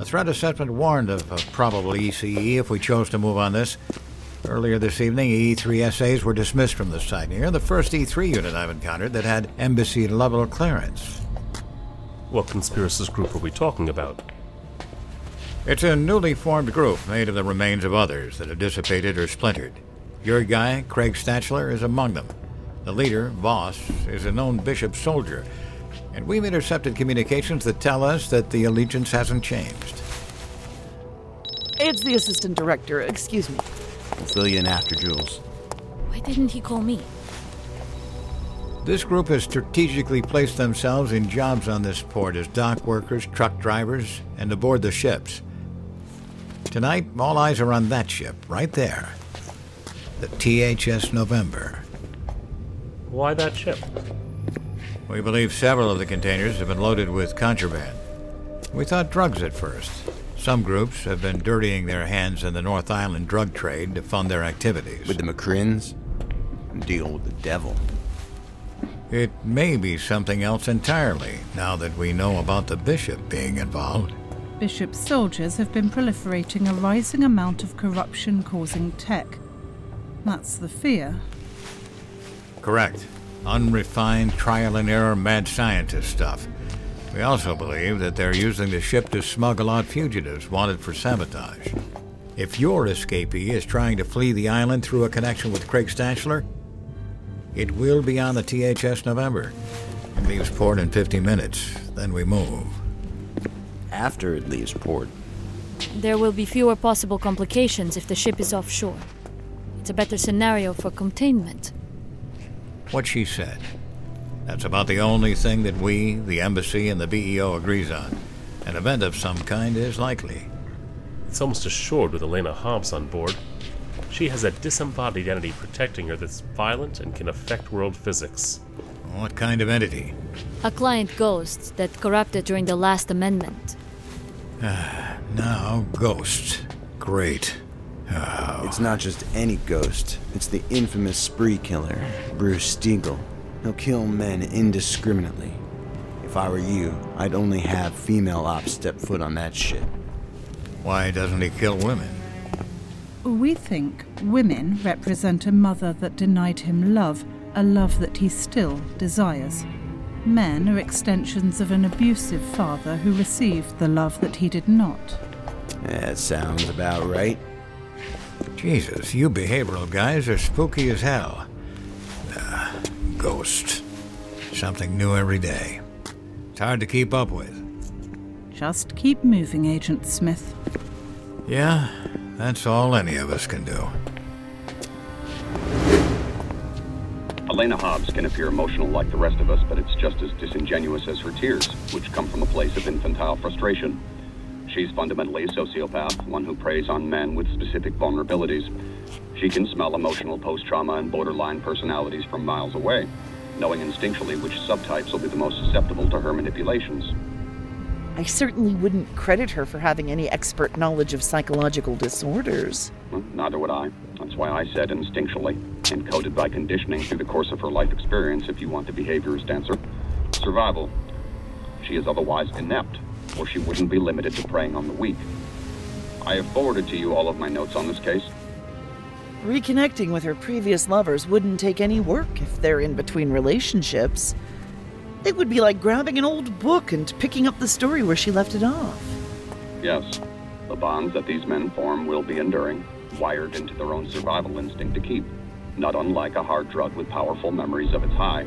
A threat assessment warned of a probable E C E if we chose to move on this. Earlier this evening, E three S As were dismissed from this site here, the first E three unit I've encountered that had Embassy-level clearance. What conspiracist group are we talking about? It's a newly formed group made of the remains of others that have dissipated or splintered. Your guy, Craig Satchler, is among them. The leader, Voss, is a known bishop soldier, and we've intercepted communications that tell us that the allegiance hasn't changed. It's the assistant director, excuse me. We'll fill you in after Jules. Why didn't he call me? This group has strategically placed themselves in jobs on this port as dock workers, truck drivers, and aboard the ships. Tonight, all eyes are on that ship, right there. The T H S November. Why that ship? We believe several of the containers have been loaded with contraband. We thought drugs at first. Some groups have been dirtying their hands in the North Island drug trade to fund their activities. With the McCrins? I'm dealing with the devil. It may be something else entirely, now that we know about the bishop being involved. Bishop's soldiers have been proliferating a rising amount of corruption-causing tech. That's the fear. Correct. Unrefined trial-and-error mad scientist stuff. We also believe that they're using the ship to smuggle out fugitives wanted for sabotage. If your escapee is trying to flee the island through a connection with Craig Satchler, it will be on the T H S November. It leaves port in fifty minutes, then we move. After it leaves port. There will be fewer possible complications if the ship is offshore. It's a better scenario for containment. What she said. That's about the only thing that we, the Embassy, and the B E O agrees on. An event of some kind is likely. It's almost assured with Elena Hobbs on board. She has a disembodied entity protecting her that's violent and can affect world physics. What kind of entity? A client ghost that corrupted during the last amendment. Uh, now, ghosts. Great. Oh. It's not just any ghost. It's the infamous spree killer, Bruce Stiegel. He'll kill men indiscriminately. If I were you, I'd only have female ops step foot on that ship. Why doesn't he kill women? We think women represent a mother that denied him love, a love that he still desires. Men are extensions of an abusive father who received the love that he did not. That sounds about right. Jesus, you behavioral guys are spooky as hell. Uh, ghosts. Something new every day. It's hard to keep up with. Just keep moving, Agent Smith. Yeah, that's all any of us can do. Elena Hobbs can appear emotional like the rest of us, but it's just as disingenuous as her tears, which come from a place of infantile frustration. She's fundamentally a sociopath, one who preys on men with specific vulnerabilities. She can smell emotional post-trauma and borderline personalities from miles away, knowing instinctually which subtypes will be the most susceptible to her manipulations. I certainly wouldn't credit her for having any expert knowledge of psychological disorders. Well, neither would I. That's why I said instinctually, encoded by conditioning through the course of her life experience, if you want the behaviorist answer. Survival. She is otherwise inept, or she wouldn't be limited to preying on the weak. I have forwarded to you all of my notes on this case. Reconnecting with her previous lovers wouldn't take any work if they're in between relationships. It would be like grabbing an old book and picking up the story where she left it off. Yes, the bonds that these men form will be enduring, wired into their own survival instinct to keep, not unlike a hard drug with powerful memories of its high.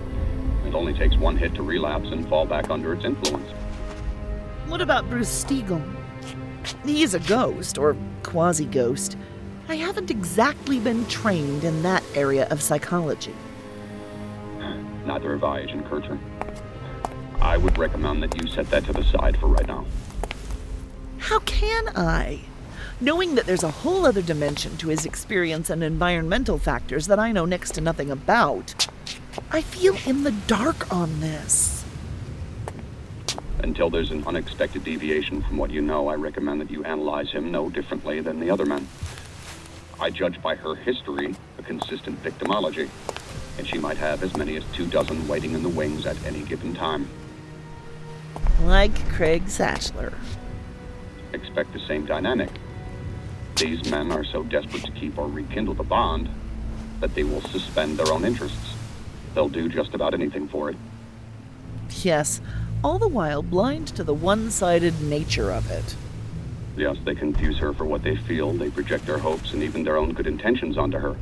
It only takes one hit to relapse and fall back under its influence. What about Bruce Stiegel? He is a ghost, or quasi-ghost. I haven't exactly been trained in that area of psychology. Neither have I, Agent Kircher. I would recommend that you set that to the side for right now. How can I? Knowing that there's a whole other dimension to his experience and environmental factors that I know next to nothing about, I feel in the dark on this. Until there's an unexpected deviation from what you know, I recommend that you analyze him no differently than the other men. I judge by her history a consistent victimology, and she might have as many as two dozen waiting in the wings at any given time. Like Craig Satchler. Expect the same dynamic. These men are so desperate to keep or rekindle the bond that they will suspend their own interests. They'll do just about anything for it. Yes, all the while blind to the one-sided nature of it. Yes, they confuse her for what they feel. They project their hopes and even their own good intentions onto her.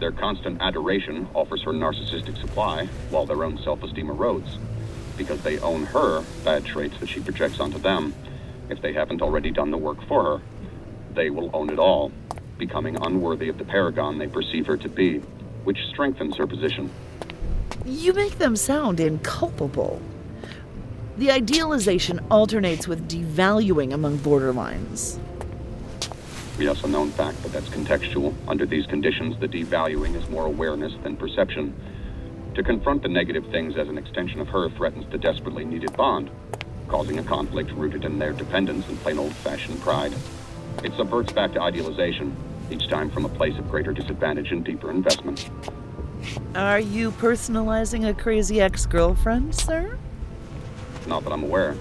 Their constant adoration offers her narcissistic supply, while their own self-esteem erodes, because they own her bad traits that she projects onto them. If they haven't already done the work for her, they will own it all, becoming unworthy of the paragon they perceive her to be, which strengthens her position. You make them sound inculpable. The idealization alternates with devaluing among borderlines. Yes, a known fact, but that's contextual. Under these conditions, the devaluing is more awareness than perception. To confront the negative things as an extension of her threatens the desperately needed bond, causing a conflict rooted in their dependence and plain old-fashioned pride. It subverts back to idealization, each time from a place of greater disadvantage and deeper investment. Are you personalizing a crazy ex-girlfriend, sir? Not that I'm aware.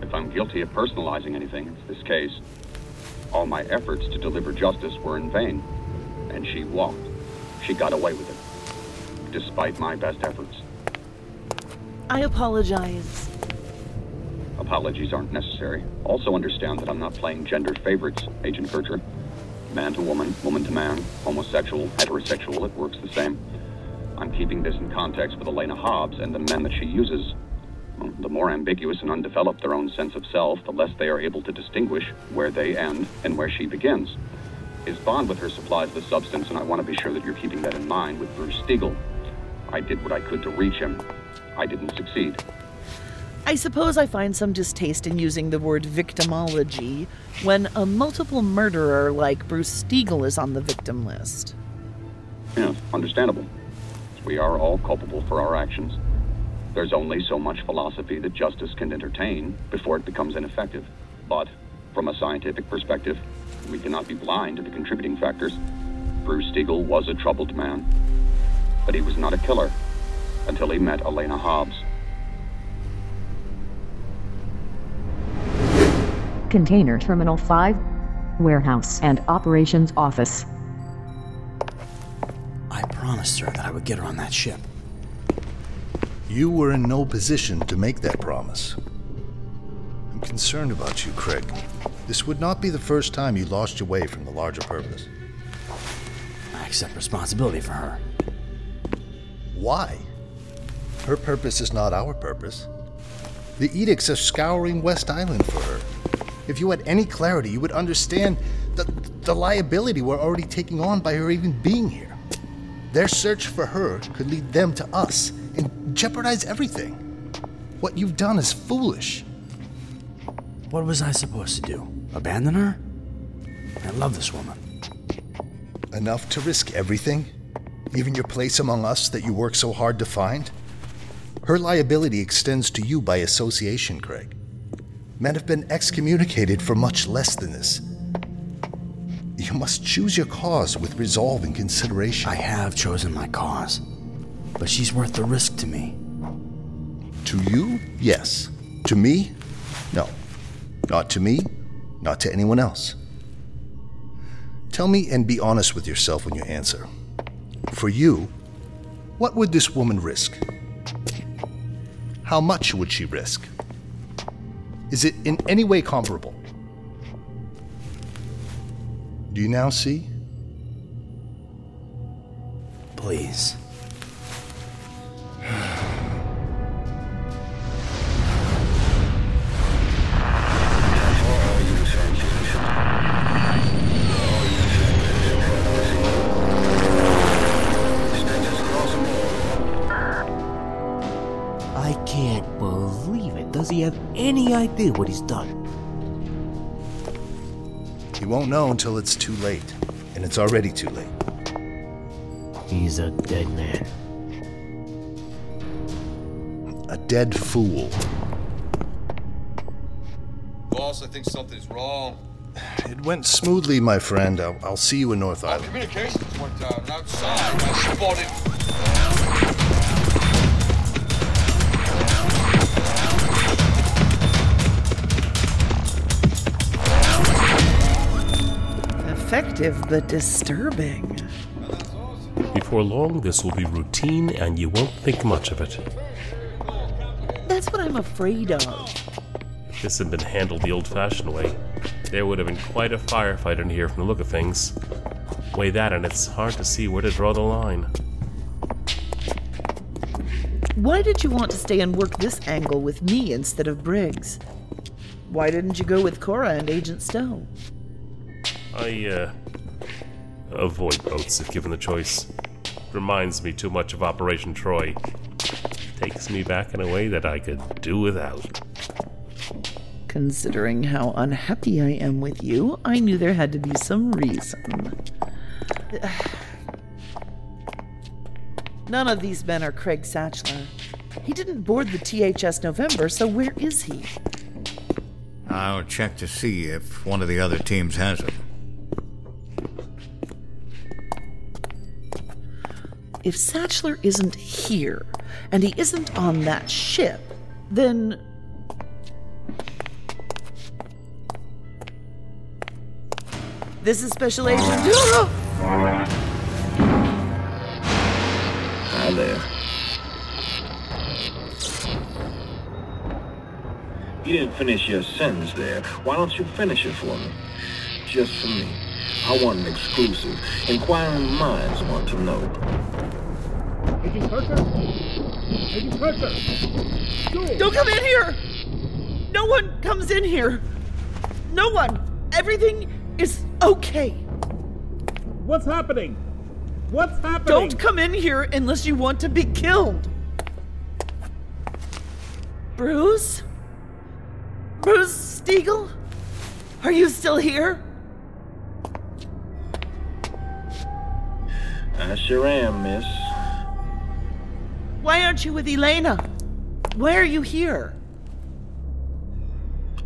If I'm guilty of personalizing anything, it's this case. All my efforts to deliver justice were in vain, and she walked. She got away with it, despite my best efforts. I apologize. Apologies aren't necessary. Also understand that I'm not playing gender favorites, Agent Berger. Man to woman, woman to man, homosexual, heterosexual, it works the same. I'm keeping this in context with Elena Hobbs and the men that she uses. The more ambiguous and undeveloped their own sense of self, the less they are able to distinguish where they end and where she begins. His bond with her supplies the substance, and I want to be sure that you're keeping that in mind with Bruce Stiegel. I did what I could to reach him. I didn't succeed. I suppose I find some distaste in using the word victimology when a multiple murderer like Bruce Stiegel is on the victim list. Yeah, understandable. We are all culpable for our actions. There's only so much philosophy that justice can entertain before it becomes ineffective. But from a scientific perspective, we cannot be blind to the contributing factors. Bruce Stiegel was a troubled man, but he was not a killer until he met Elena Hobbs. Container Terminal five, Warehouse and Operations Office. I promised her that I would get her on that ship. You were in no position to make that promise. I'm concerned about you, Craig. This would not be the first time you lost your way from the larger purpose. I accept responsibility for her. Why? Her purpose is not our purpose. The edicts are scouring West Island for her. If you had any clarity, you would understand the, the liability we're already taking on by her even being here. Their search for her could lead them to us and jeopardize everything. What you've done is foolish. What was I supposed to do? Abandon her? I love this woman. Enough to risk everything? Even your place among us that you work so hard to find? Her liability extends to you by association, Craig. Men have been excommunicated for much less than this. You must choose your cause with resolve and consideration. I have chosen my cause, but she's worth the risk to me. To you, yes. To me, no. Not to me, not to anyone else. Tell me and be honest with yourself when you answer. For you, what would this woman risk? How much would she risk? Is it in any way comparable? Do you now see? Please. Any idea what he's done? He won't know until it's too late, and it's already too late. He's a dead man. A dead fool. Boss, I think something's wrong. It went smoothly, my friend. I'll, I'll see you in North Island. Our communications went down outside. I spotted. Effective, but disturbing. Before long, this will be routine, and you won't think much of it. That's what I'm afraid of. If this had been handled the old-fashioned way, there would have been quite a firefight in here from the look of things. Weigh that, and it's hard to see where to draw the line. Why did you want to stay and work this angle with me instead of Briggs? Why didn't you go with Cora and Agent Stowe? I, uh, avoid boats if given the choice. Reminds me too much of Operation Troy. Takes me back in a way that I could do without. Considering how unhappy I am with you, I knew there had to be some reason. None of these men are Craig Satchler. He didn't board the T H S November, so where is he? I'll check to see if one of the other teams has him. If Satchler isn't here, and he isn't on that ship, then... This is Special Agent... Hi there. You didn't finish your sentence there. Why don't you finish it for me? Just for me. I want an exclusive. Inquiring minds want to know. Agent Parker? Agent Parker! Jules! Don't come in here! No one comes in here. No one. Everything is okay. What's happening? What's happening? Don't come in here unless you want to be killed. Bruce? Bruce Stiegel? Are you still here? I sure am, miss. Why aren't you with Elena? Why are you here?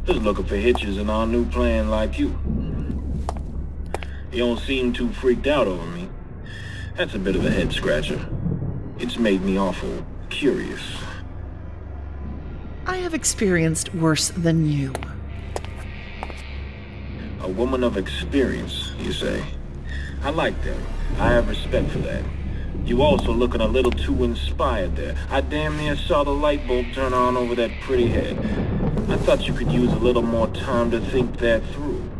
Just looking for hitches in our new plan like you. You don't seem too freaked out over me. That's a bit of a head-scratcher. It's made me awful curious. I have experienced worse than you. A woman of experience, you say? I like that. I have respect for that. You also looking a little too inspired there. I damn near saw the light bulb turn on over that pretty head. I thought you could use a little more time to think that through.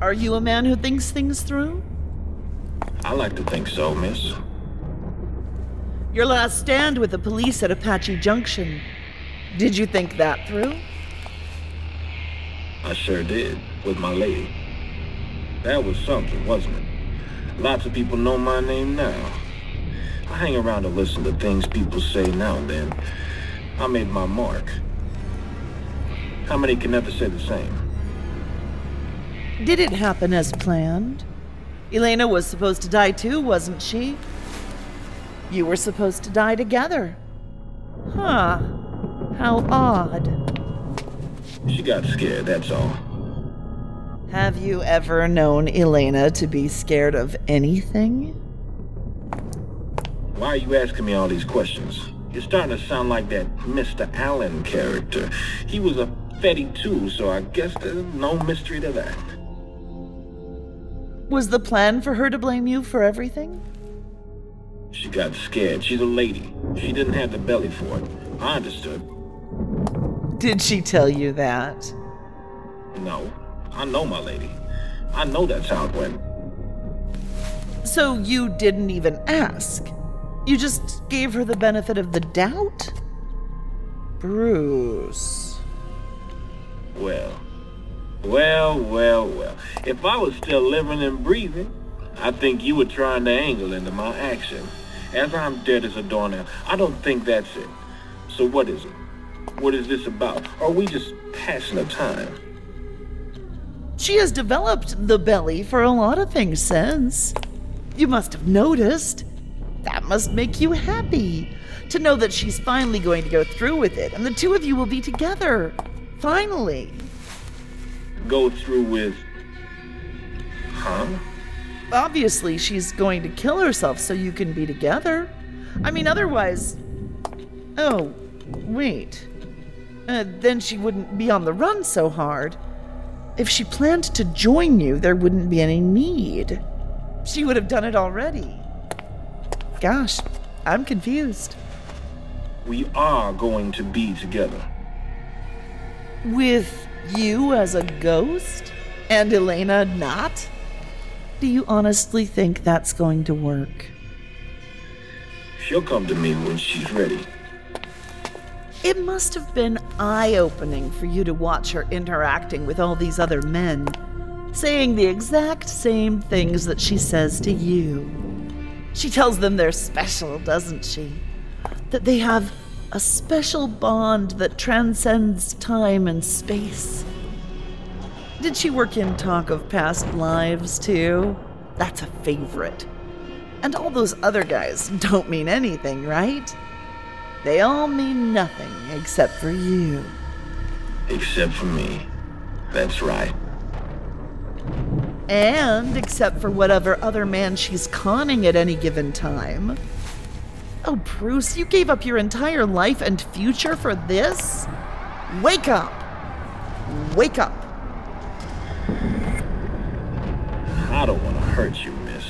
Are you a man who thinks things through? I like to think so, miss. Your last stand with the police at Apache Junction. Did you think that through? I sure did, with my lady. That was something, wasn't it? Lots of people know my name now. I hang around to listen to things people say now and then. I made my mark. How many can never say the same? Did it happen as planned? Elena was supposed to die too, wasn't she? You were supposed to die together. Huh. How odd. She got scared, that's all. Have you ever known Elena to be scared of anything? Why are you asking me all these questions? You're starting to sound like that Mister Allen character. He was a fetty too, so I guess there's no mystery to that. Was the plan for her to blame you for everything? She got scared. She's a lady. She didn't have the belly for it. I understood. Did she tell you that? No. I know, my lady. I know that's how it went. So you didn't even ask? You just gave her the benefit of the doubt? Bruce. Well, well, well, well. If I was still living and breathing, I think you were trying to angle into my action. As I'm dead as a doornail, I don't think that's it. So what is it? What is this about? Are we just passing the time? She has developed the belly for a lot of things since. You must have noticed. That must make you happy. To know that she's finally going to go through with it, and the two of you will be together. Finally. Go through with... Huh? Obviously, she's going to kill herself so you can be together. I mean, otherwise... Oh, wait. Uh, then she wouldn't be on the run so hard. If she planned to join you, there wouldn't be any need. She would have done it already. Gosh, I'm confused. We are going to be together. With you as a ghost? And Elena not? Do you honestly think that's going to work? She'll come to me when she's ready. It must have been eye-opening for you to watch her interacting with all these other men, saying the exact same things that she says to you. She tells them they're special, doesn't she? That they have a special bond that transcends time and space. Did she work in talk of past lives, too? That's a favorite. And all those other guys don't mean anything, right? They all mean nothing except for you. Except for me. That's right. And except for whatever other man she's conning at any given time. Oh, Bruce, you gave up your entire life and future for this? Wake up! Wake up! I don't want to hurt you, miss,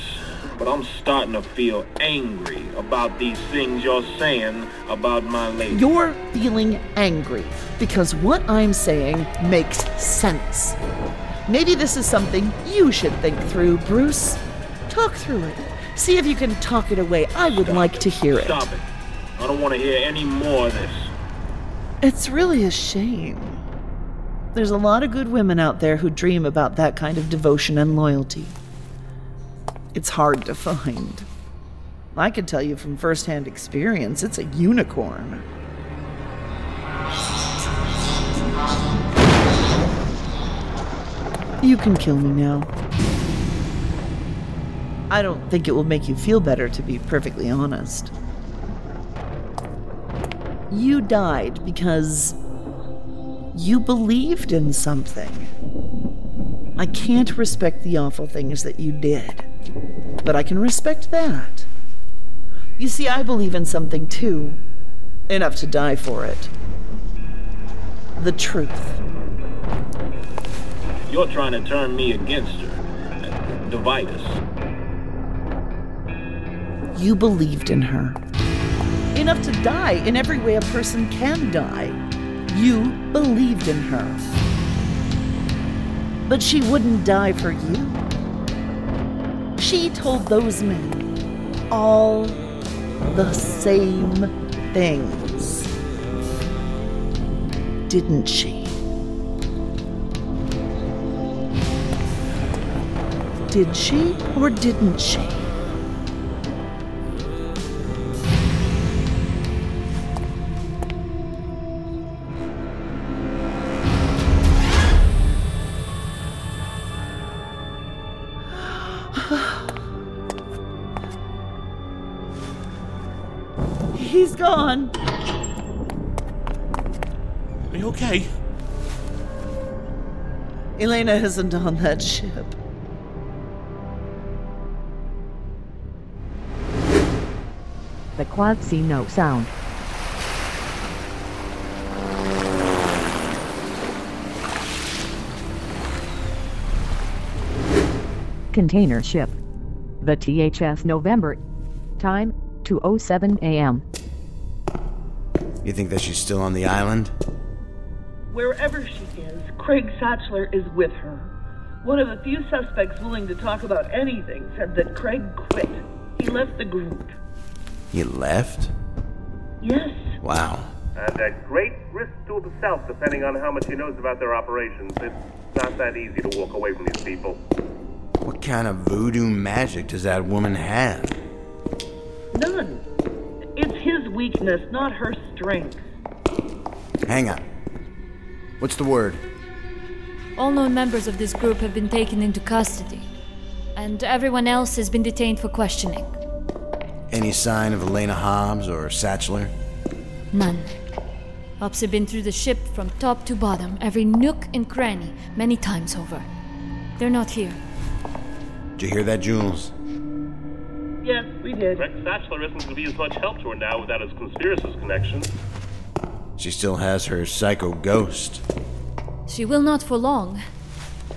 but I'm starting to feel angry about these things you're saying about my lady. You're feeling angry because what I'm saying makes sense. Maybe this is something you should think through, Bruce. Talk through it. See if you can talk it away. I would Stop like it. to hear it. Stop it. I don't want to hear any more of this. It's really a shame. There's a lot of good women out there who dream about that kind of devotion and loyalty. It's hard to find. I can tell you from firsthand experience, it's a unicorn. You can kill me now. I don't think it will make you feel better, to be perfectly honest. You died because you believed in something. I can't respect the awful things that you did, but I can respect that. You see, I believe in something too, enough to die for it. The truth. You're trying to turn me against her, divide us. You believed in her. Enough to die in every way a person can die. You believed in her. But she wouldn't die for you. She told those men all the same things. Didn't she? Did she or didn't she? He's gone. Are you okay? Elena isn't on that ship. The quad see no sound. Container ship. The T H S November. Time, two oh seven a.m. You think that she's still on the island? Wherever she is, Craig Satchler is with her. One of the few suspects willing to talk about anything said that Craig quit. He left the group. He left? Yes. Wow. And at great risk to himself, depending on how much he knows about their operations. It's not that easy to walk away from these people. What kind of voodoo magic does that woman have? None. It's his weakness, not her strength. Hang on. What's the word? All known members of this group have been taken into custody, and everyone else has been detained for questioning. Any sign of Elena Hobbs or Satchler? None. Hobbs have been through the ship from top to bottom, every nook and cranny, many times over. They're not here. Did you hear that, Jules? Yes, we did. Rex Satchler isn't going to be as much help to her now without his conspiracist connection. She still has her psycho ghost. She will not for long.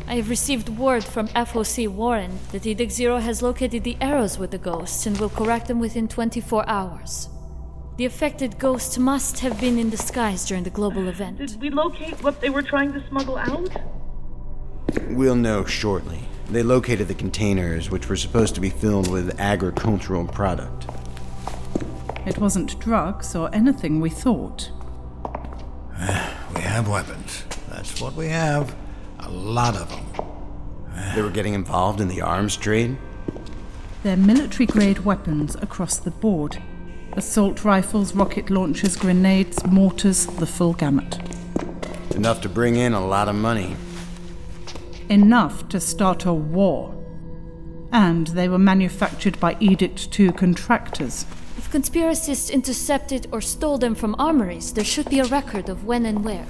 I have received word from F O C Warren that Edict Zero has located the arrows with the ghosts and will correct them within twenty-four hours. The affected ghosts must have been in disguise during the global event. Did we locate what they were trying to smuggle out? We'll know shortly. They located the containers, which were supposed to be filled with agricultural product. It wasn't drugs or anything we thought. We have weapons. That's what we have. A lot of them. They were getting involved in the arms trade? They're military-grade weapons across the board. Assault rifles, rocket launchers, grenades, mortars, the full gamut. Enough to bring in a lot of money. Enough to start a war. And they were manufactured by Edict Two contractors. If conspiracists intercepted or stole them from armories, there should be a record of when and where.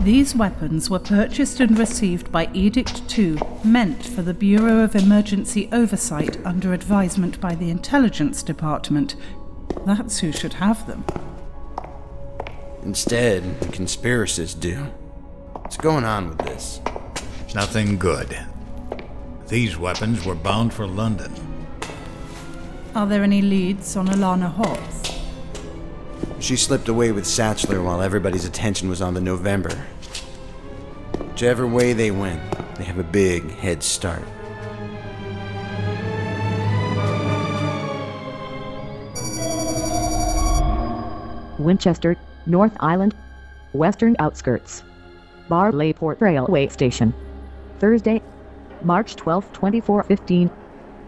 These weapons were purchased and received by Edict two, meant for the Bureau of Emergency Oversight under advisement by the Intelligence Department. That's who should have them. Instead, the conspiracists do. What's going on with this? It's nothing good. These weapons were bound for London. Are there any leads on Elena Hobbs? She slipped away with Satchler while everybody's attention was on the November. Whichever way they went, they have a big head start. Winchester, North Island, Western Outskirts. Barleyport Railway Station. Thursday, March twelfth, twenty-four fifteen.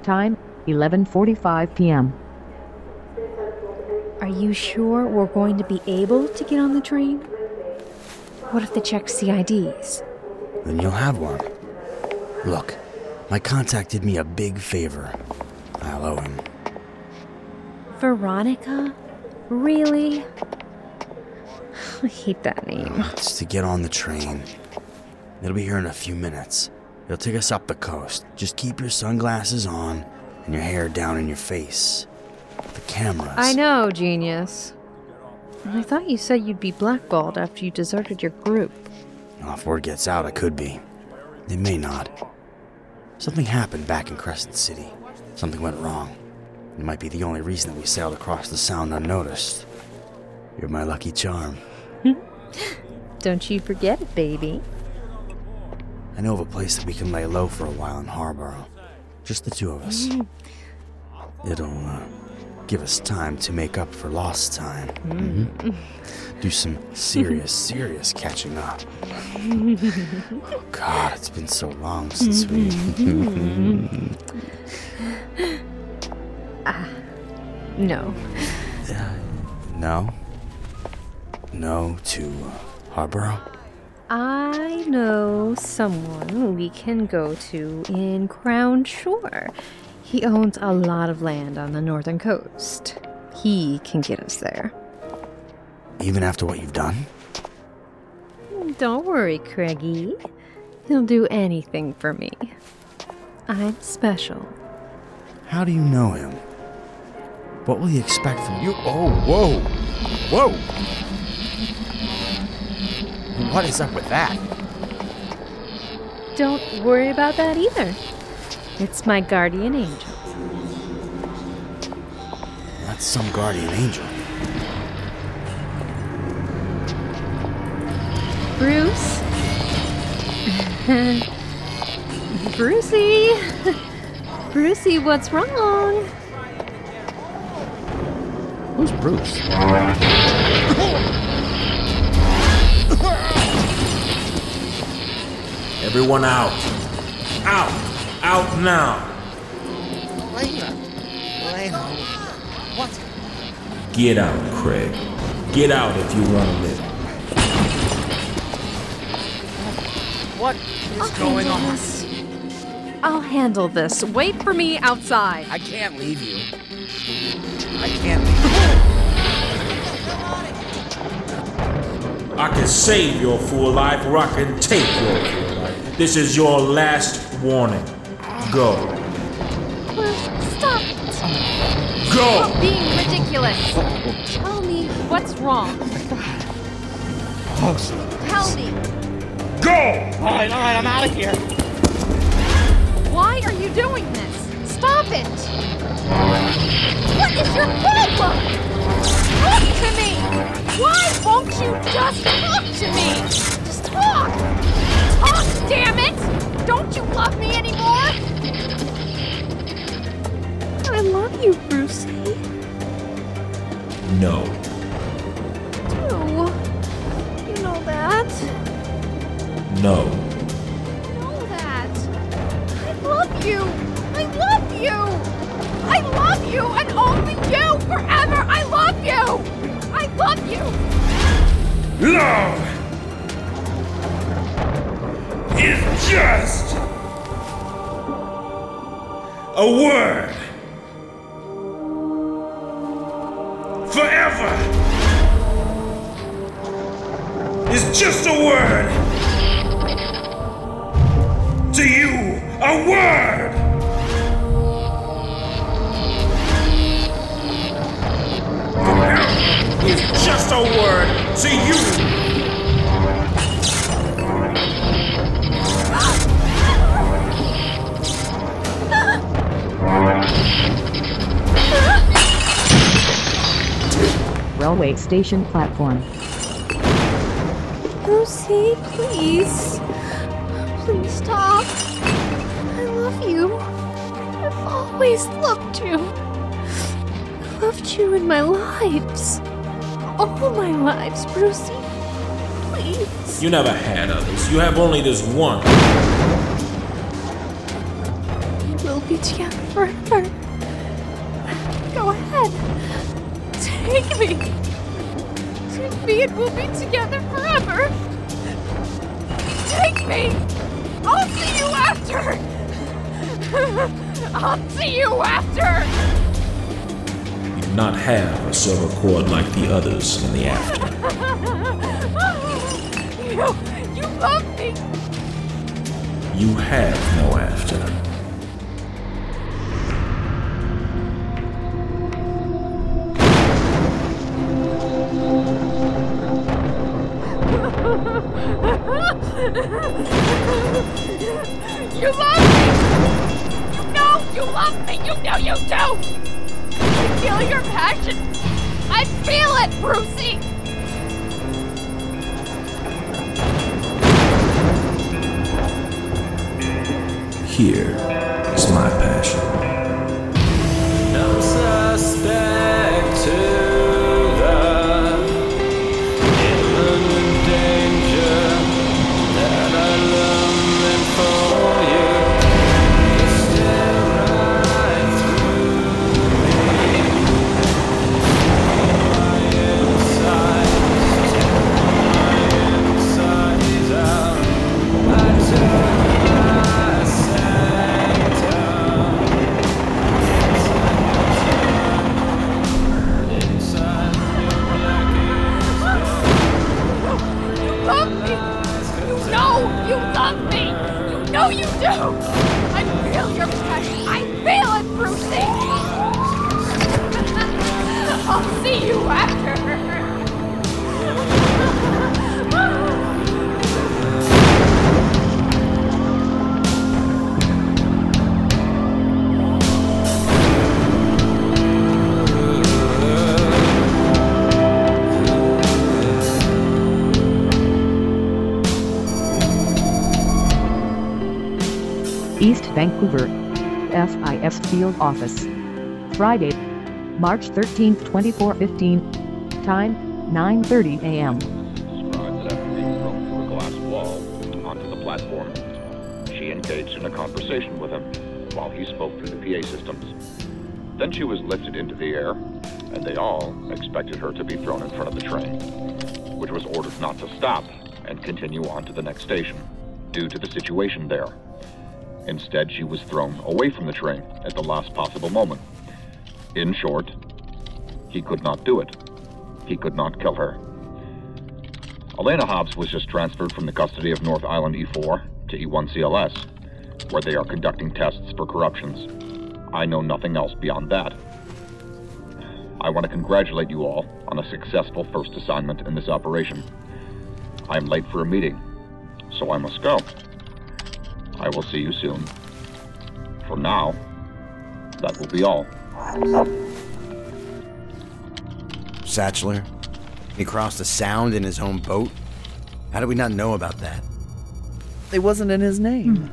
Time, eleven forty-five p.m. Are you sure we're going to be able to get on the train? What if they check C I Ds? Then you'll have one. Look, my contact did me a big favor. I'll owe him. Veronica? Really? I hate that name. No, it's to get on the train. It'll be here in a few minutes. It'll take us up the coast. Just keep your sunglasses on and your hair down in your face. The cameras. I know, genius. I thought you said you'd be blackballed after you deserted your group. Well, if word gets out, I could be. It may not. Something happened back in Crescent City. Something went wrong. It might be the only reason that we sailed across the Sound unnoticed. You're my lucky charm. Don't you forget it, baby. I know of a place that we can lay low for a while in Harbor. Just the two of us. Mm. It'll uh, give us time to make up for lost time. Mm. Mm-hmm. Do some serious, serious catching up. Oh, God, it's been so long since we... uh, no. Uh, no? No to uh, Harbor? I know someone we can go to in Crown Shore. He owns a lot of land on the northern coast. He can get us there. Even after what you've done? Don't worry, Craigie. He'll do anything for me. I'm special. How do you know him? What will he expect from you? Oh, whoa! Whoa! What is up with that? Don't worry about that either. It's my guardian angel. That's some guardian angel. Bruce? Brucey! Brucey, what's wrong? Who's Bruce? Everyone out! Out! Out now! Elena! Elena! What? Get out, Craig. Get out if you want to live. What is I'll going on? This. I'll handle this. Wait for me outside. I can't leave you. I can't leave you. I can save your fool life or I can take your fool life. This is your last warning. Go. Bruce, stop it. Go. Stop being ridiculous. Tell me what's wrong. Tell me. Go. All right, all right, I'm out of here. Why are you doing this? Stop it. What is your problem? Talk to me. Why won't you just talk to me? Just talk. Talk, damn it. Don't you love me anymore? I love you, Brucey. No. Do. You know that? No. You know that. I love you. I love you. I love you and only you forever. I love you. I love you. Love is just a word. Forever! is just a word. To you, a word! Help is just a word to you! Railway station platform. Lucy, please. Please stop. I love you. I've always loved you. I loved you in my lives. All my lives, Brucey. Please. You never had others. You have only this one. We'll be together forever. Go ahead. Take me! Take me and we'll be together forever! Take me! I'll see you after! I'll see you after! You did not have a silver cord like the others in the after. You, you love me! You have no after. You love me! You know you love me! You know you do! I feel your passion! I feel it, Brucey! Here is my passion. No suspect to the imminent danger that I love and for. East Vancouver, F I S Field Office. Friday, March thirteenth, twenty four fifteen. Time, nine thirty a.m. Rods after being thrown through a glass wall onto the platform. She engaged in a conversation with him while he spoke through the P A systems. Then she was lifted into the air, and they all expected her to be thrown in front of the train, which was ordered not to stop and continue on to the next station due to the situation there. Instead, she was thrown away from the train at the last possible moment. In short, he could not do it. He could not kill her. Elena Hobbs was just transferred from the custody of North Island E four to E one C L S, where they are conducting tests for corruptions. I know nothing else beyond that. I want to congratulate you all on a successful first assignment in this operation. I am late for a meeting, so I must go. I will see you soon. For now, that will be all. Satchler? He crossed the Sound in his own boat? How did we not know about that? It wasn't in his name. Mm.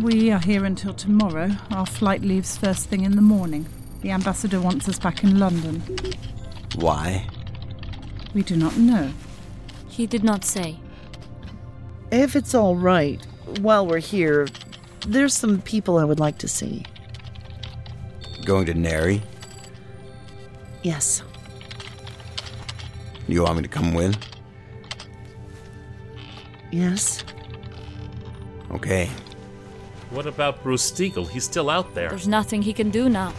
We are here until tomorrow. Our flight leaves first thing in the morning. The ambassador wants us back in London. Why? We do not know. He did not say. If it's all right, while we're here, there's some people I would like to see. Going to Neri? Yes. You want me to come with? Yes. Okay. What about Bruce Stiegel? He's still out there. There's nothing he can do now.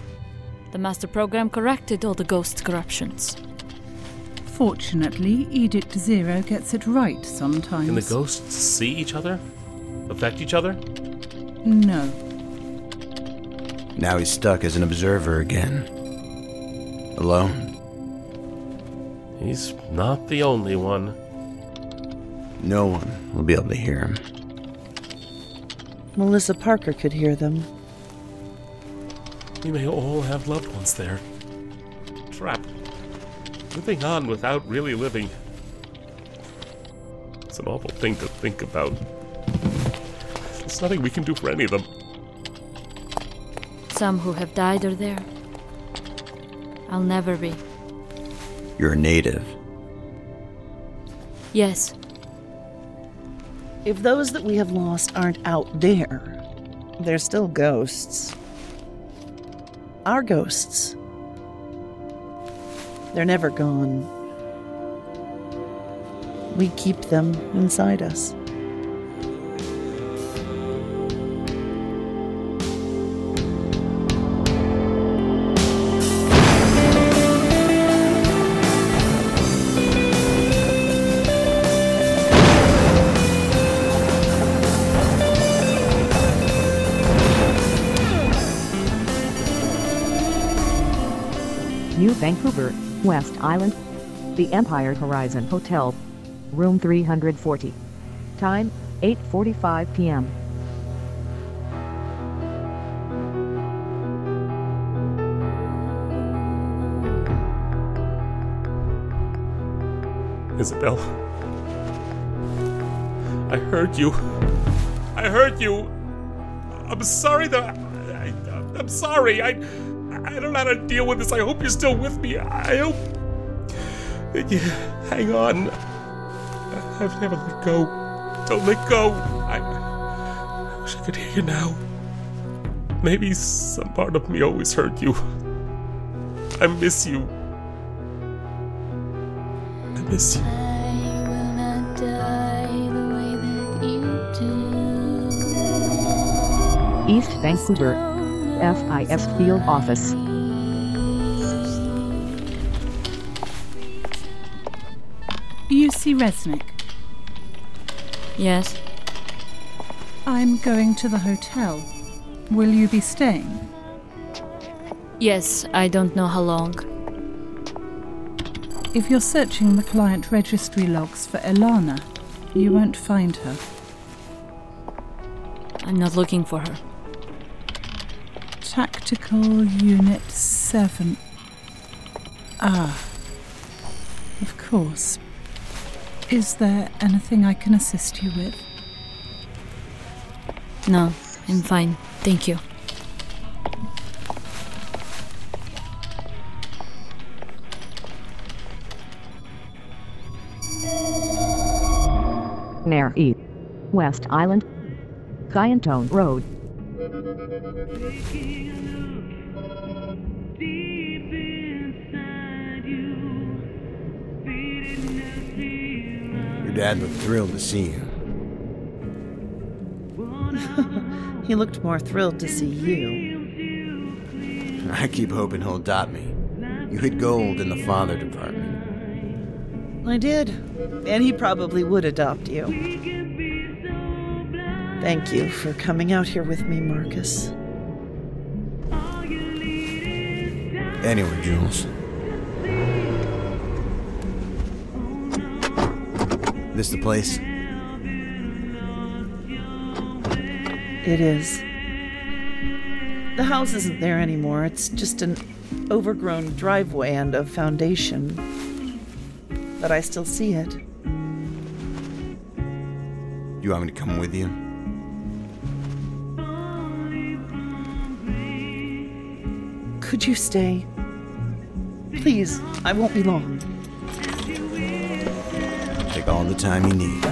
The master program corrected all the ghost corruptions. Unfortunately, Edict Zero gets it right sometimes. Can the ghosts see each other? Affect each other? No. Now he's stuck as an observer again. Alone. He's not the only one. No one will be able to hear him. Melissa Parker could hear them. We may all have loved ones there. Trapped. Living on without really living. It's an awful thing to think about. There's nothing we can do for any of them. Some who have died are there. I'll never be. You're a native. Yes. If those that we have lost aren't out there, they're still ghosts. Our ghosts. They're never gone. We keep them inside us. Vancouver, West Island, the Empire Horizon Hotel, room three forty, time eight forty-five p.m. Isabel, I heard you. I heard you. I'm sorry that I, I, I'm sorry. I... I don't know how to deal with this. I hope you're still with me. I hope... Yeah, hang on. I've never let go. Don't let go. I, I wish I could hear you now. Maybe some part of me always heard you. I miss you. I miss you. I will not die the way that you do. East Vancouver. F I S Field Office. You see Resnick? Yes. I'm going to the hotel. Will you be staying? Yes, I don't know how long. If you're searching the client registry logs for Elena, you won't find her. I'm not looking for her. Tactical Unit seven. Ah, of course. Is there anything I can assist you with? No, I'm fine. Thank you. Neri, West Island, Guyanton Road. Your dad looked thrilled to see you. He looked more thrilled to see you. I keep hoping he'll adopt me. You hit gold in the father department. I did. And he probably would adopt you. Thank you for coming out here with me, Marcus. Anyway, Jules. This the place? It is. The house isn't there anymore. It's just an overgrown driveway and a foundation. But I still see it. You want me to come with you? Could you stay? Please, I won't be long. Take all the time you need.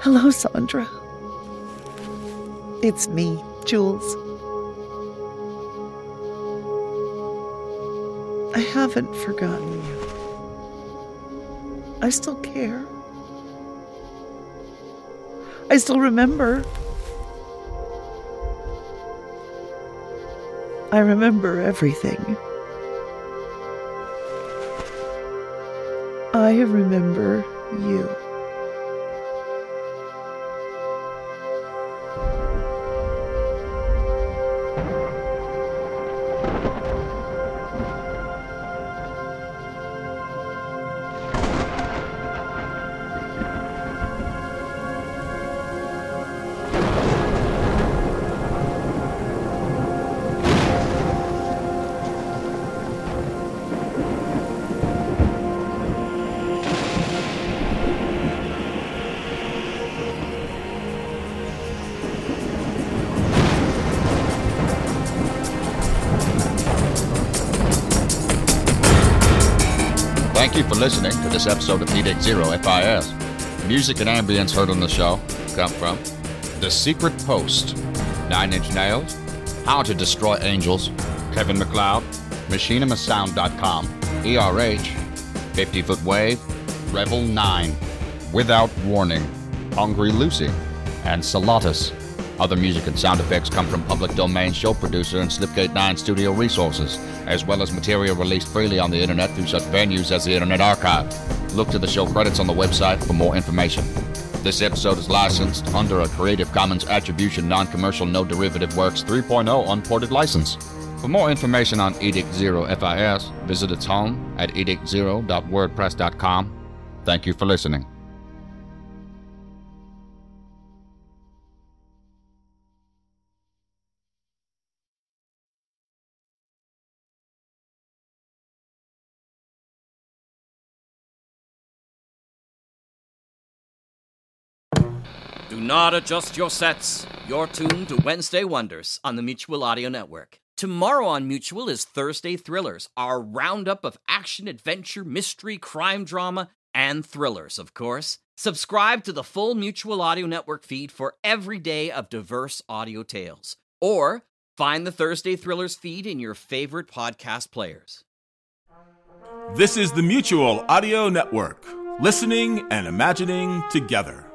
Hello, Sondra. It's me, Jules. I haven't forgotten you. I still care. I still remember. I remember everything. I remember you. Thank you for listening to this episode of Edict Zero F I S. Music and ambience heard on the show come from The Secret Post, Nine Inch Nails, How to Destroy Angels, Kevin MacLeod, Machinima Sound dot com, E R H, fifty Foot Wave, Revel nine, Without Warning, Hungry Lucy, and Salatus. Other music and sound effects come from Public Domain show producer and Slipgate nine studio resources, as well as material released freely on the internet through such venues as the Internet Archive. Look to the show credits on the website for more information. This episode is licensed under a Creative Commons Attribution Non-Commercial No Derivative Works three point oh Unported License. For more information on Edict Zero F I S, visit its home at edict zero dot wordpress dot com. Thank you for listening. Do not adjust your sets. You're tuned to Wednesday Wonders on the Mutual Audio Network. Tomorrow on Mutual is Thursday Thrillers, our roundup of action, adventure, mystery, crime drama, and thrillers, of course. Subscribe to the full Mutual Audio Network feed for every day of diverse audio tales. Or find the Thursday Thrillers feed in your favorite podcast players. This is the Mutual Audio Network. Listening and imagining together.